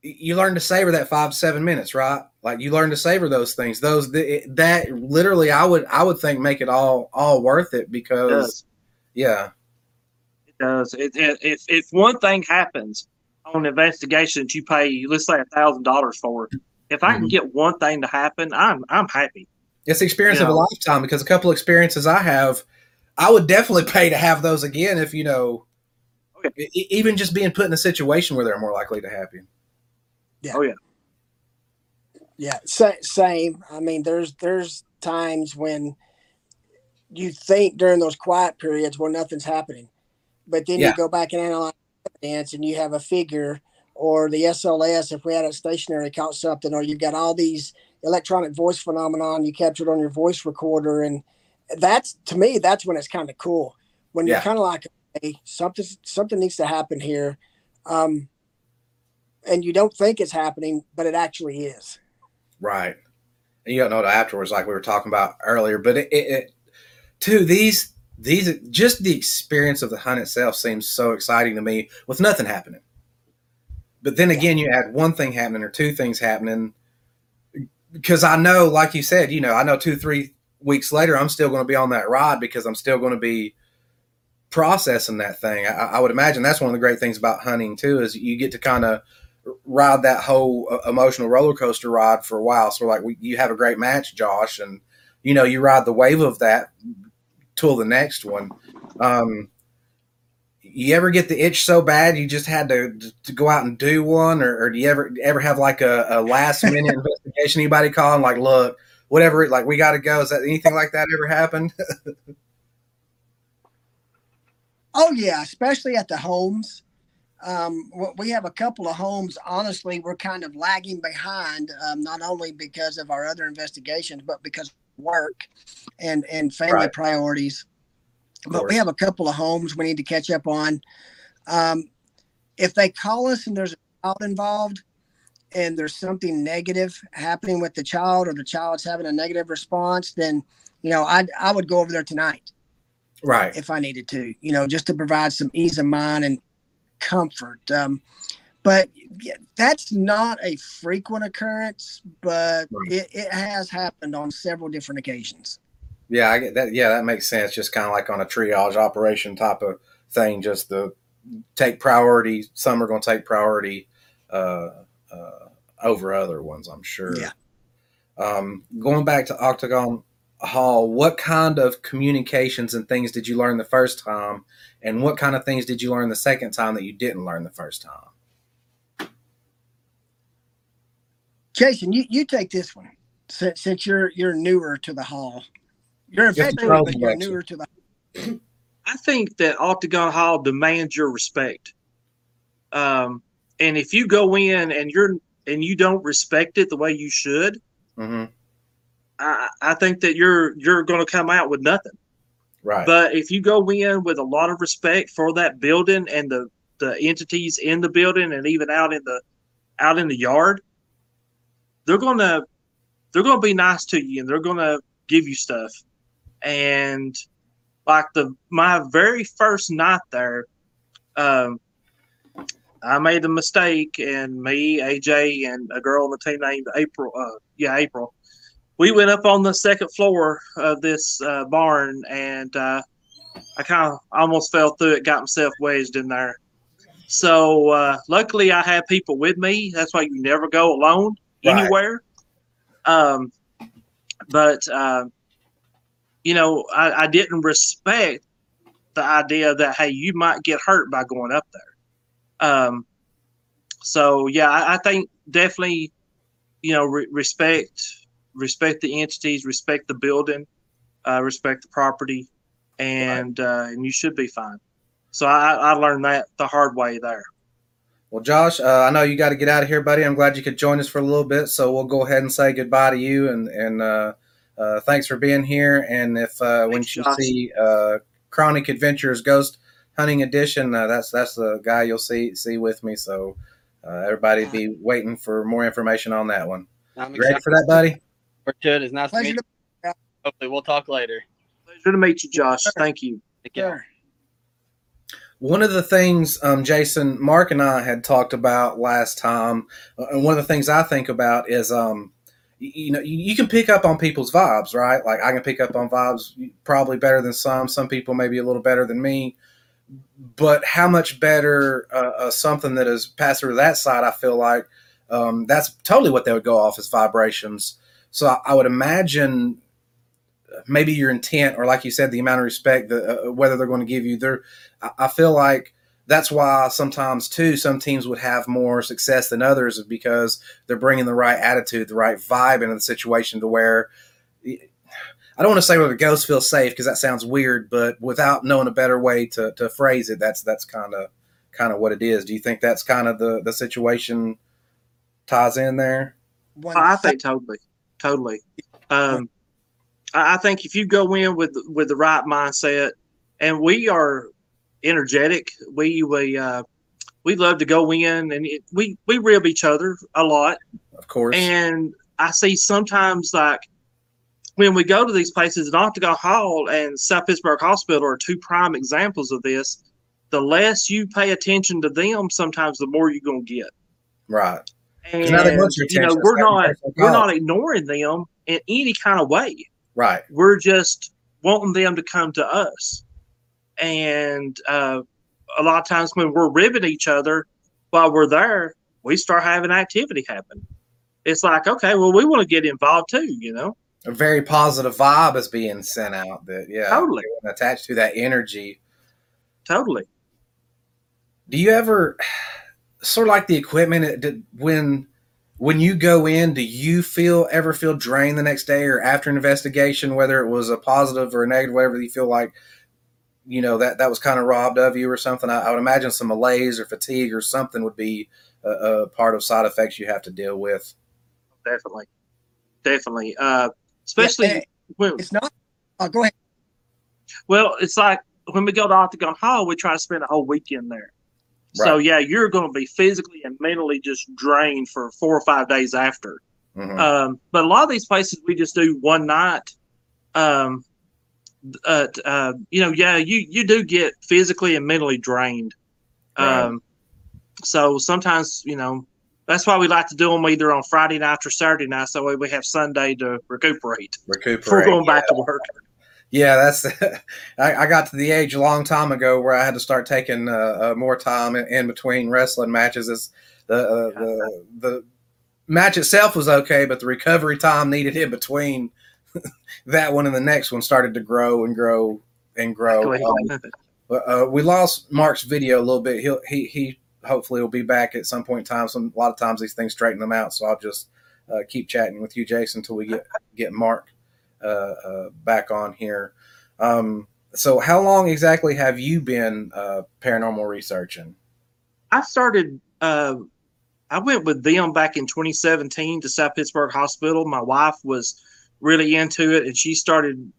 you learn to savor that 5 to 7 minutes, right? Like you learn to savor those things. Those that literally I would think make it all worth it because it does. Yeah. It does. If one thing happens on investigation that you pay, let's say $1,000 for, if I can get one thing to happen, I'm happy. It's the experience of a lifetime, because a couple experiences I have, I would definitely pay to have those again if, even just being put in a situation where they're more likely to happen. Yeah. Oh, yeah. Yeah, same. I mean, there's times when you think during those quiet periods where nothing's happening, but then you go back and analyze evidence and you have a figure, or the SLS, if we had a stationary, caught something, or you've got all these electronic voice phenomenon you captured on your voice recorder. And that's, to me, that's when it's kind of cool. When you're kind of like, hey, something needs to happen here. And you don't think it's happening, but it actually is. Right. And you don't know it afterwards, like we were talking about earlier, but these, just the experience of the hunt itself seems so exciting to me with nothing happening. But then again, you add one thing happening or two things happening, because I know, like you said, I know 2-3 weeks later, I'm still going to be on that ride because I'm still going to be processing that thing. I would imagine that's one of the great things about hunting too, is you get to kind of ride that whole emotional roller coaster ride for a while. So like you have a great match, Josh, and you ride the wave of that till the next one. You ever get the itch so bad you just had to go out and do one, or do you ever have like a last minute investigation? Anybody calling like, look, whatever, like we got to go. Is that anything like that ever happened? Oh yeah, especially at the homes. We have a couple of homes, honestly, we're kind of lagging behind, not only because of our other investigations, but because of work and family priorities. But we have a couple of homes we need to catch up on. If they call us and there's a child involved and there's something negative happening with the child, or the child's having a negative response, then, I would go over there tonight. Right. If I needed to, just to provide some ease of mind and comfort. But that's not a frequent occurrence, but it has happened on several different occasions. Yeah, I get that. Yeah, that makes sense. Just kind of like on a triage operation type of thing, just the take priority. Some are going to take priority over other ones, I'm sure. Yeah. Going back to Octagon Hall, what kind of communications and things did you learn the first time, and what kind of things did you learn the second time that you didn't learn the first time? Jason, you take this one since you're newer to the hall. You're infatuated, but you're newer to the hall. I think that Octagon Hall demands your respect, and if you go in and you don't respect it the way you should. Mm-hmm. I think that you're going to come out with nothing. Right. But if you go in with a lot of respect for that building and the entities in the building, and even out in the yard, they're going to be nice to you, and they're going to give you stuff. And like my very first night there, I made a mistake, and me, AJ, and a girl on the team named April. April. We went up on the second floor of this barn, and I kind of almost fell through it, got myself wedged in there. So luckily I had people with me. That's why you never go alone anywhere. I didn't respect the idea that, hey, you might get hurt by going up there. I think definitely, respect the entities, respect the building, respect the property, and you should be fine. So I learned that the hard way there. Well, Josh, I know you got to get out of here, buddy. I'm glad you could join us for a little bit. So we'll go ahead and say goodbye to you. And thanks for being here. And if when you see Chronic Adventures Ghost Hunting Edition, that's the guy you'll see with me. So everybody be waiting for more information on that one. Ready for that, buddy? We're good. It's nice to meet you. Hopefully we'll talk later. Pleasure to meet you, Josh. Thank you. Take care. One of the things Jason, Mark, and I had talked about last time, and one of the things I think about is, you can pick up on people's vibes, right? Like I can pick up on vibes probably better than some. Some people maybe a little better than me. But how much better something that is passed through that side, I feel like that's totally what they would go off as vibrations. So I would imagine maybe your intent or, like you said, the amount of respect, whether they're going to give you their – I feel like that's why sometimes, too, some teams would have more success than others because they're bringing the right attitude, the right vibe into the situation to where – I don't want to say whether ghosts feel safe because that sounds weird, but without knowing a better way to phrase it, that's kind of what it is. Do you think that's kind of the situation ties in there? I think totally. I think if you go in with the right mindset, and we are energetic, we love to go in, and we rib each other a lot, of course. And I see sometimes like. When we go to these places, and Octagon Hall and South Pittsburgh Hospital are two prime examples of this. The less you pay attention to them, sometimes the more you're gonna get. Right. And we're not ignoring them in any kind of way. Right. We're just wanting them to come to us. And a lot of times when we're ribbing each other while we're there, we start having activity happen. It's like, okay, well, we want to get involved too, you know. A very positive vibe is being sent out that, yeah, totally attached to that energy. Totally. Do you ever sort of like the equipment when you go in, do you ever feel drained the next day or after an investigation, whether it was a positive or a negative, whatever you feel like, you know, that was kind of robbed of you or something? I would imagine some malaise or fatigue or something would be a part of side effects you have to deal with. Definitely. Especially go ahead. Well, it's like when we go to Octagon Hall, we try to spend a whole weekend there. Right. So, yeah, you're going to be physically and mentally just drained for 4 or 5 days after. Mm-hmm. But a lot of these places we just do one night. You do get physically and mentally drained. Right. So sometimes, you know, that's why we like to do them either on Friday night or Saturday night, so we have Sunday to recuperate before going back to work. Yeah, that's. I got to the age a long time ago where I had to start taking more time in between wrestling matches. The match itself was okay, but the recovery time needed in between that one and the next one started to grow. Exactly. We lost Mark's video a little bit. He hopefully he'll be back at some point in time. A lot of times these things straighten them out. So I'll just keep chatting with you, Jason, until we get Mark back on here. So how long exactly have you been paranormal researching? I started, I went with them back in 2017 to South Pittsburgh Hospital. My wife was really into it, and she started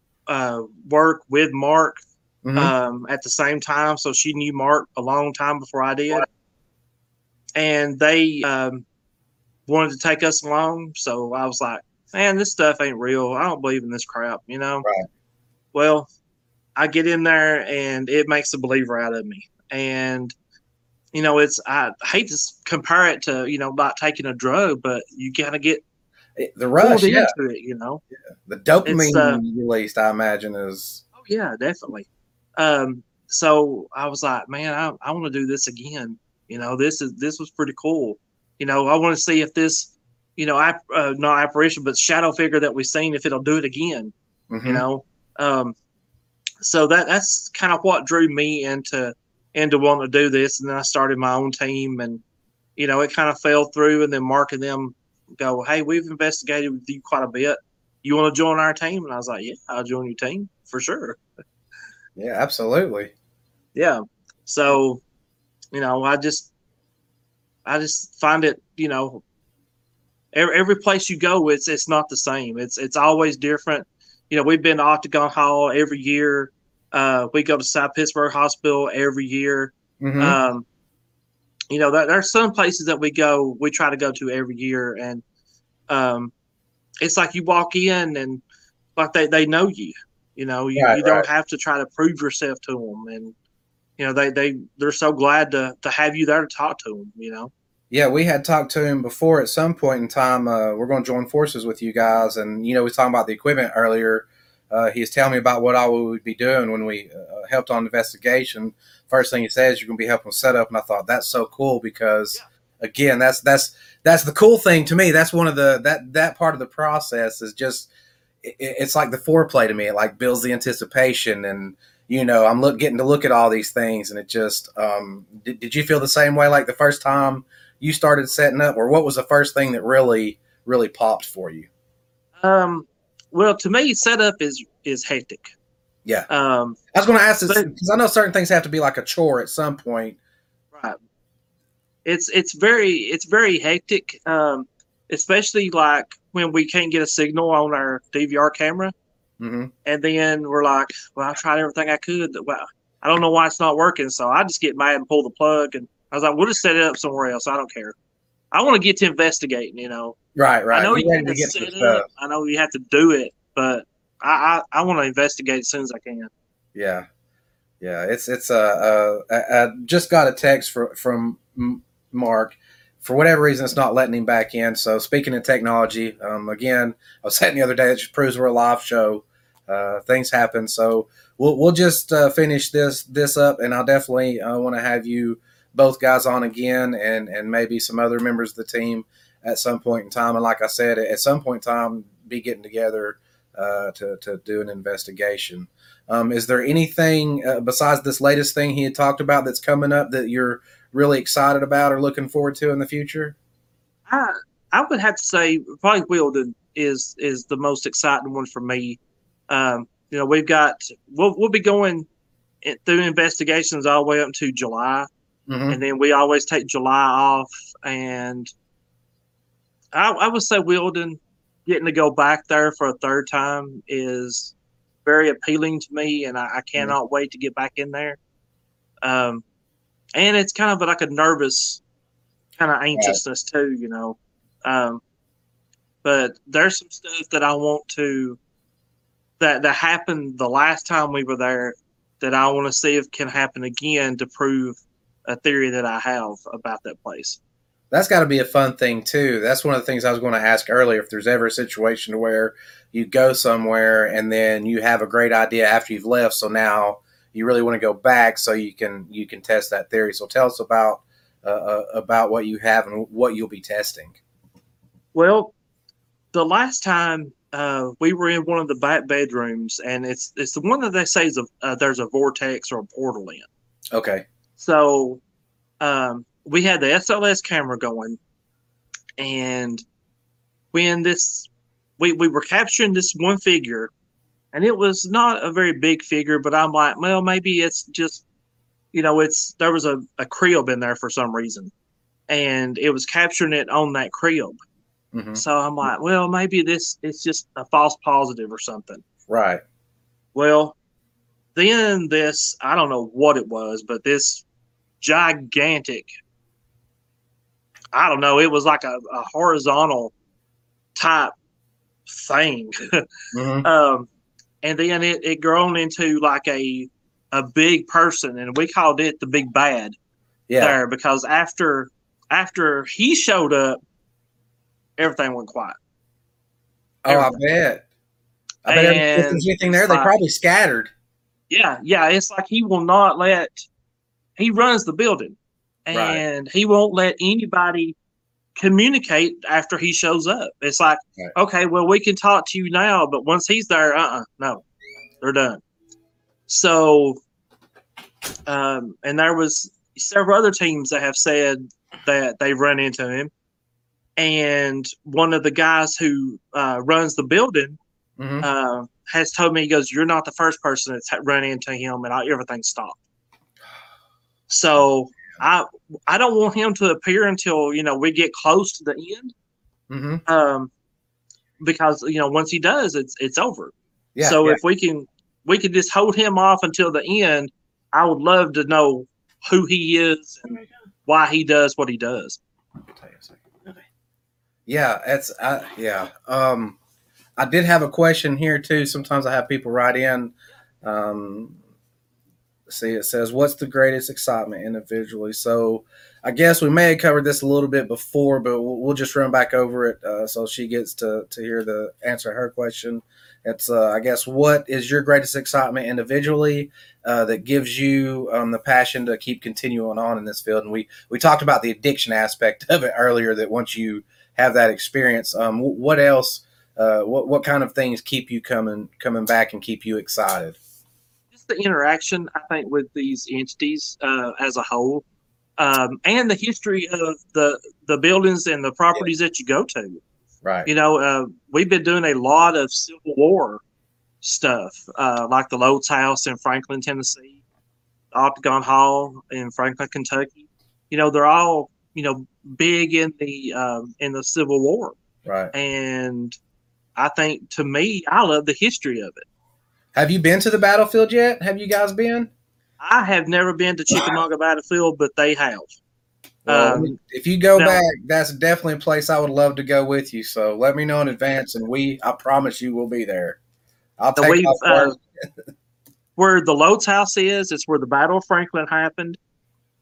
work with Mark at the same time. So she knew Mark a long time before I did. And they wanted to take us along. So I was like, man, this stuff ain't real. I don't believe in this crap, you know? Right. Well, I get in there and it makes a believer out of me. And, you know, I hate to compare it to, you know, about taking a drug, but you got to get the rush into it, you know? Yeah. The dopamine released, I imagine, is. Oh, yeah, definitely. So I was like, man, I want to do this again. You know, this was pretty cool. You know, I want to see if this, you know, not apparition, but shadow figure that we've seen, if it'll do it again. Mm-hmm. You know, so that's kind of what drew me into wanting to do this. And then I started my own team, and you know, it kind of fell through. And then Mark and them go, hey, we've investigated with you quite a bit. You want to join our team? And I was like, yeah, I'll join your team for sure. Yeah, absolutely. Yeah, so. You know, I just I just find it, you know, every place you go, it's not the same. It's always different. You know, we've been to Octagon Hall every year. We go to South Pittsburgh Hospital every year. Mm-hmm. You know, there are some places that we try to go to every year. And it's like you walk in and like they know you. You know, you don't have to try to prove yourself to them. And, you know, they're so glad to have you there to talk to them, you know. Yeah, we had talked to him before at some point in time. We're going to join forces with you guys. And, you know, we were talking about the equipment earlier. He was telling me about what all we would be doing when we helped on the investigation. First thing he says, you're going to be helping set up. And I thought, that's so cool because, again, that's the cool thing to me. That's one of the that part of the process is just it's like the foreplay to me. It like builds the anticipation. And, you know, I'm getting to look at all these things. And it just did you feel the same way like the first time you started setting up, or what was the first thing that really, really popped for you? Well, to me, setup is hectic. Yeah. I was going to ask this because I know certain things have to be like a chore at some point. Right. It's very hectic, especially like when we can't get a signal on our DVR camera, mm-hmm. and then we're like, "Well, I tried everything I could. Well, I don't know why it's not working." So I just get mad and pull the plug and. I was like, we'll just set it up somewhere else. I don't care. I want to get to investigating, you know. Right. I know you have to get set it up. I know you have to do it, but I want to investigate as soon as I can. Yeah. I just got a text from Mark. For whatever reason, it's not letting him back in. So speaking of technology, again, I was saying the other day, it just proves we're a live show. Things happen. So we'll just finish this up, and I'll definitely want to have you both guys on again and maybe some other members of the team at some point in time. And like I said, at some point in time, be getting together to do an investigation. Is there anything besides this latest thing he had talked about that's coming up that you're really excited about or looking forward to in the future? I would have to say probably Wilden is the most exciting one for me. You know, we'll be going through investigations all the way up to July. Mm-hmm. And then we always take July off, and I would say Wilden getting to go back there for a third time is very appealing to me, and I cannot wait to get back in there. And it's kind of like a nervous kind of anxiousness too, you know. But there's some stuff that I want to that happened the last time we were there that I want to see if can happen again to prove a theory that I have about that place. That's got to be a fun thing too. That's one of the things I was going to ask earlier, if there's ever a situation where you go somewhere and then you have a great idea after you've left. So now you really want to go back so you can test that theory. So tell us about what you have and what you'll be testing. Well, the last time we were in one of the back bedrooms, and it's the one that they say is there's a vortex or a portal in. Okay. So we had the SLS camera going, and when we were capturing this one figure, and it was not a very big figure, but I'm like, well, maybe it's just, you know, there was a crib in there for some reason, and it was capturing it on that crib. Mm-hmm. So I'm like, well, maybe it's just a false positive or something. Right. Well, then this, I don't know what it was, but this gigantic, I don't know, it was like a horizontal type thing. Mm-hmm. And then it grown into like a big person, and we called it the big bad there, because after he showed up, everything went quiet. Everything. Oh, I bet if there's anything there, they probably scattered. Yeah. It's like he will not let – he runs the building, and he won't let anybody communicate after he shows up. It's like, okay, well, we can talk to you now, but once he's there, no, they're done. So and there was several other teams that have said that they've run into him, and one of the guys who runs the building mm-hmm. – has told me, he goes, you're not the first person that's run into him, and everything stopped. So I don't want him to appear until, you know, we get close to the end. Mm-hmm. Because, you know, once he does, it's over. Yeah, so if we can just hold him off until the end, I would love to know who he is and why he does what he does. I'll tell you a second. Okay. Yeah, that's yeah. I did have a question here too. Sometimes I have people write in. See, it says, "What's the greatest excitement individually?" So I guess we may have covered this a little bit before, but we'll just run back over it so she gets to hear the answer to her question. It's, I guess, what is your greatest excitement individually that gives you the passion to keep continuing on in this field? And we talked about the addiction aspect of it earlier, that once you have that experience, what else, what kind of things keep you coming back and keep you excited? Just the interaction, I think, with these entities as a whole. And the history of the buildings and the properties that you go to. Right. You know, we've been doing a lot of Civil War stuff, like the Lowe's House in Franklin, Tennessee, Octagon Hall in Franklin, Kentucky. You know, they're all, you know, big in the Civil War. Right. And I think, to me, I love the history of it. Have you been to the battlefield yet? Have you guys been? I have never been to Chickamauga Battlefield, but they have. If you go back, that's definitely a place I would love to go with you. So let me know in advance, and I promise you we'll be there. I'll take off work. Where the Lowe's House is, it's where the Battle of Franklin happened.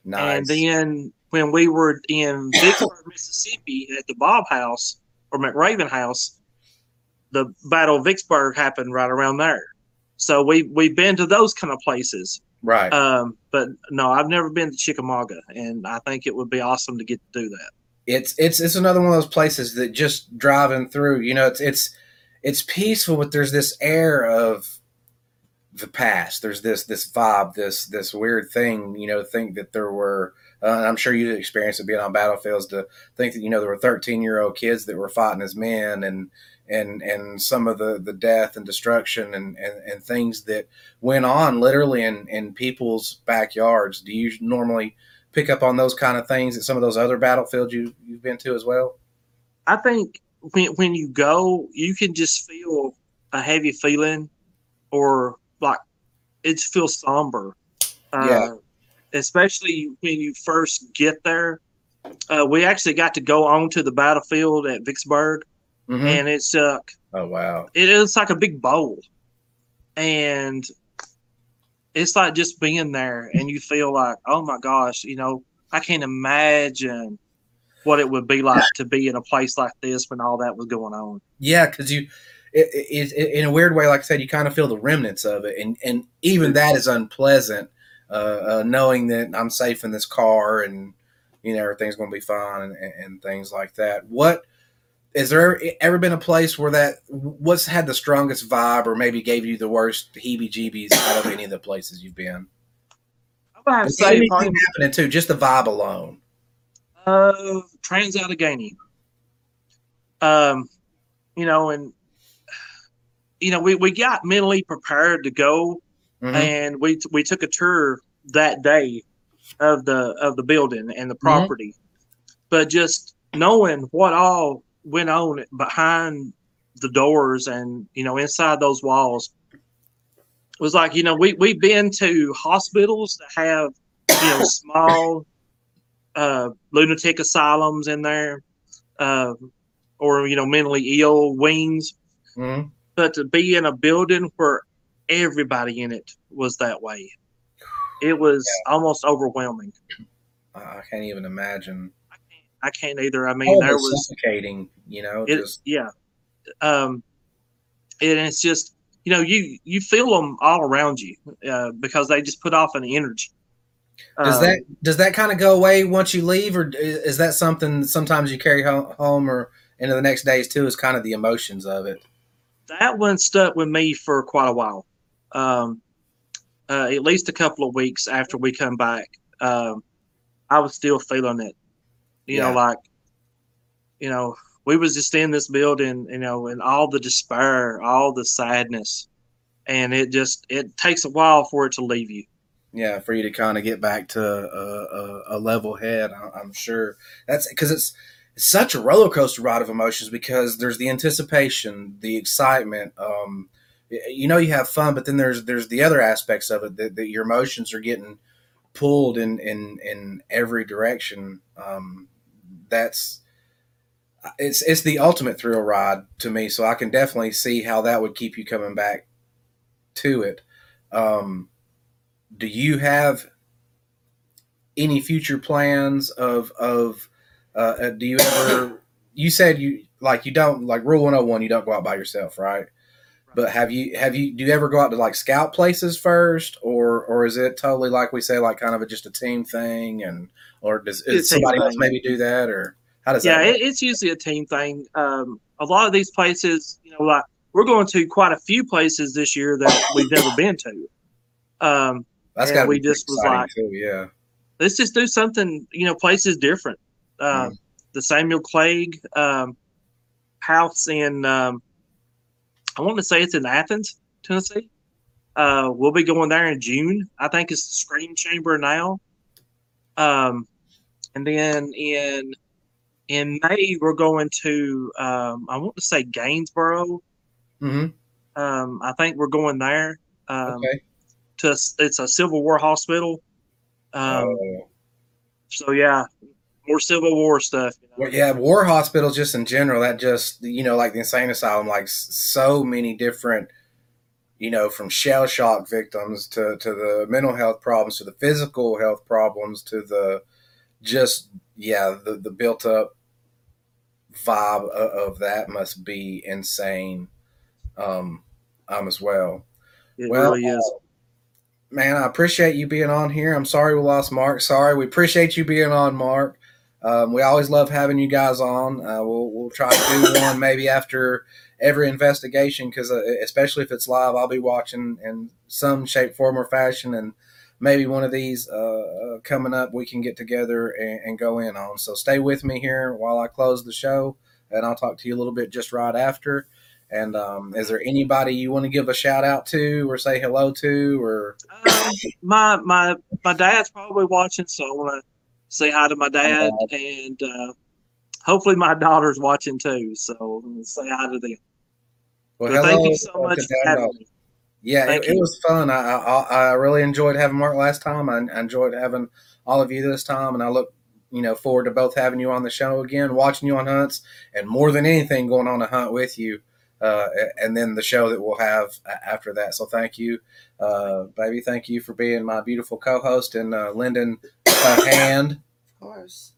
Nice. And then when we were in Vicksburg, Mississippi, at the Bob House or McRaven House, the Battle of Vicksburg happened right around there. So we've been to those kind of places. Right. But no, I've never been to Chickamauga, and I think it would be awesome to get to do that. It's another one of those places that just driving through, you know, it's peaceful, but there's this air of the past. There's this vibe, this weird thing, you know, think that there were, and I'm sure you experienced it being on battlefields, to think that, you know, there were 13-year-old kids that were fighting as men, and some of the death and destruction and things that went on literally in people's backyards. Do you normally pick up on those kind of things at some of those other battlefields you've been to as well? I think when you go, you can just feel a heavy feeling, or like it feels somber. Especially when you first get there. We actually got to go on to the battlefield at Vicksburg. Mm-hmm. And it's oh wow! It is like a big bowl, and it's like just being there, and you feel like, oh my gosh, you know, I can't imagine what it would be like to be in a place like this when all that was going on. Yeah, because it in a weird way, like I said, you kind of feel the remnants of it, and even that is unpleasant, knowing that I'm safe in this car, and you know everything's going to be fine, and things like that. Is there ever been a place where what's had the strongest vibe, or maybe gave you the worst heebie-jeebies out of any of the places you've been? I've seen anything happening too, just the vibe alone. Trans-Allegheny. You know, and you know, we got mentally prepared to go, mm-hmm. and we took a tour that day of the building and the property, mm-hmm. but just knowing what all went on behind the doors and, you know, inside those walls, it was like, you know, we've been to hospitals that have, you know, small lunatic asylums in there, or, you know, mentally ill wings. Mm-hmm. But to be in a building where everybody in it was that way, it was almost overwhelming. I can't even imagine. I can't either. I mean, there was suffocating, you know. And it's just, you know, you feel them all around you because they just put off an energy. Does that kind of go away once you leave, or is that something sometimes you carry home or into the next days too? Is kind of the emotions of it. That one stuck with me for quite a while, at least a couple of weeks after we come back. I was still feeling it. You know, like, you know, we was just in this building, you know, and all the despair, all the sadness, and it takes a while for it to leave you. Yeah, for you to kind of get back to a level head, I'm sure. That's because it's such a roller coaster ride of emotions, because there's the anticipation, the excitement. You know, you have fun, but then there's the other aspects of it that your emotions are getting pulled in every direction. It's the ultimate thrill ride to me. So I can definitely see how that would keep you coming back to it. Do you have any future plans of do you ever, you said you don't, like Rule 101, you don't go out by yourself, right? But do you ever go out to like scout places first, or is it totally, like we say, like kind of just a team thing, or does somebody else maybe do that, or how does that work? It's usually a team thing. A lot of these places, you know, like we're going to quite a few places this year that we've never been to. That's gotta be exciting too, yeah. Let's just do something, you know, places different. The Samuel Clegg house in. I want to say it's in Athens, Tennessee. We'll be going there in June. I think it's the Scream Chamber now. And then in May, we're going to, I want to say Gainesboro. Mm-hmm. I think we're going there. Okay. It's a Civil War hospital. So, yeah. More Civil War stuff. You know? Well, yeah, war hospitals just in general, that just, you know, like the insane asylum, like so many different, you know, from shell shock victims to the mental health problems, to the physical health problems, to the just, yeah, the built up vibe of that must be insane as well. It really is. Man, I appreciate you being on here. I'm sorry we lost Mark. Sorry. We appreciate you being on, Mark. We always love having you guys on. We'll try to do one maybe after every investigation, because especially if it's live, I'll be watching in some shape, form, or fashion, and maybe one of these coming up we can get together and go in on. So stay with me here while I close the show, and I'll talk to you a little bit just right after. And is there anybody you want to give a shout out to or say hello to? Or my dad's probably watching, so I want to say hi to my dad, and hopefully my daughter's watching too, so I'm gonna say hi to them. Well, hello, thank you so much for having me. Yeah, it was fun. I really enjoyed having Mark last time. I enjoyed having all of you this time, and I look forward to both having you on the show again, watching you on hunts, and more than anything, going on a hunt with you, and then the show that we'll have after that. So thank you, baby. Thank you for being my beautiful co-host, and lending a hand. Of course.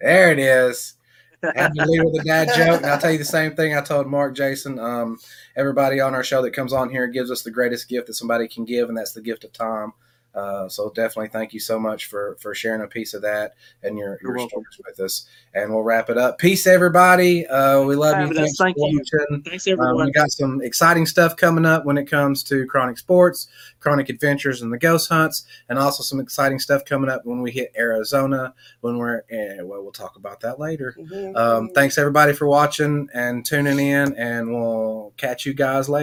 There it is. Had to leave with a dad joke, and I'll tell you the same thing I told Mark, Jason. Everybody on our show that comes on here gives us the greatest gift that somebody can give, and that's the gift of time. So definitely thank you so much for sharing a piece of that and your stories with us. And we'll wrap it up. Peace, everybody. We love you. Thank you. Thanks, everyone. We got some exciting stuff coming up when it comes to Chronic Sports, Chronic Adventures, and the Ghost Hunts, and also some exciting stuff coming up when we hit Arizona. We'll talk about that later. Mm-hmm. Thanks, everybody, for watching and tuning in, and we'll catch you guys later.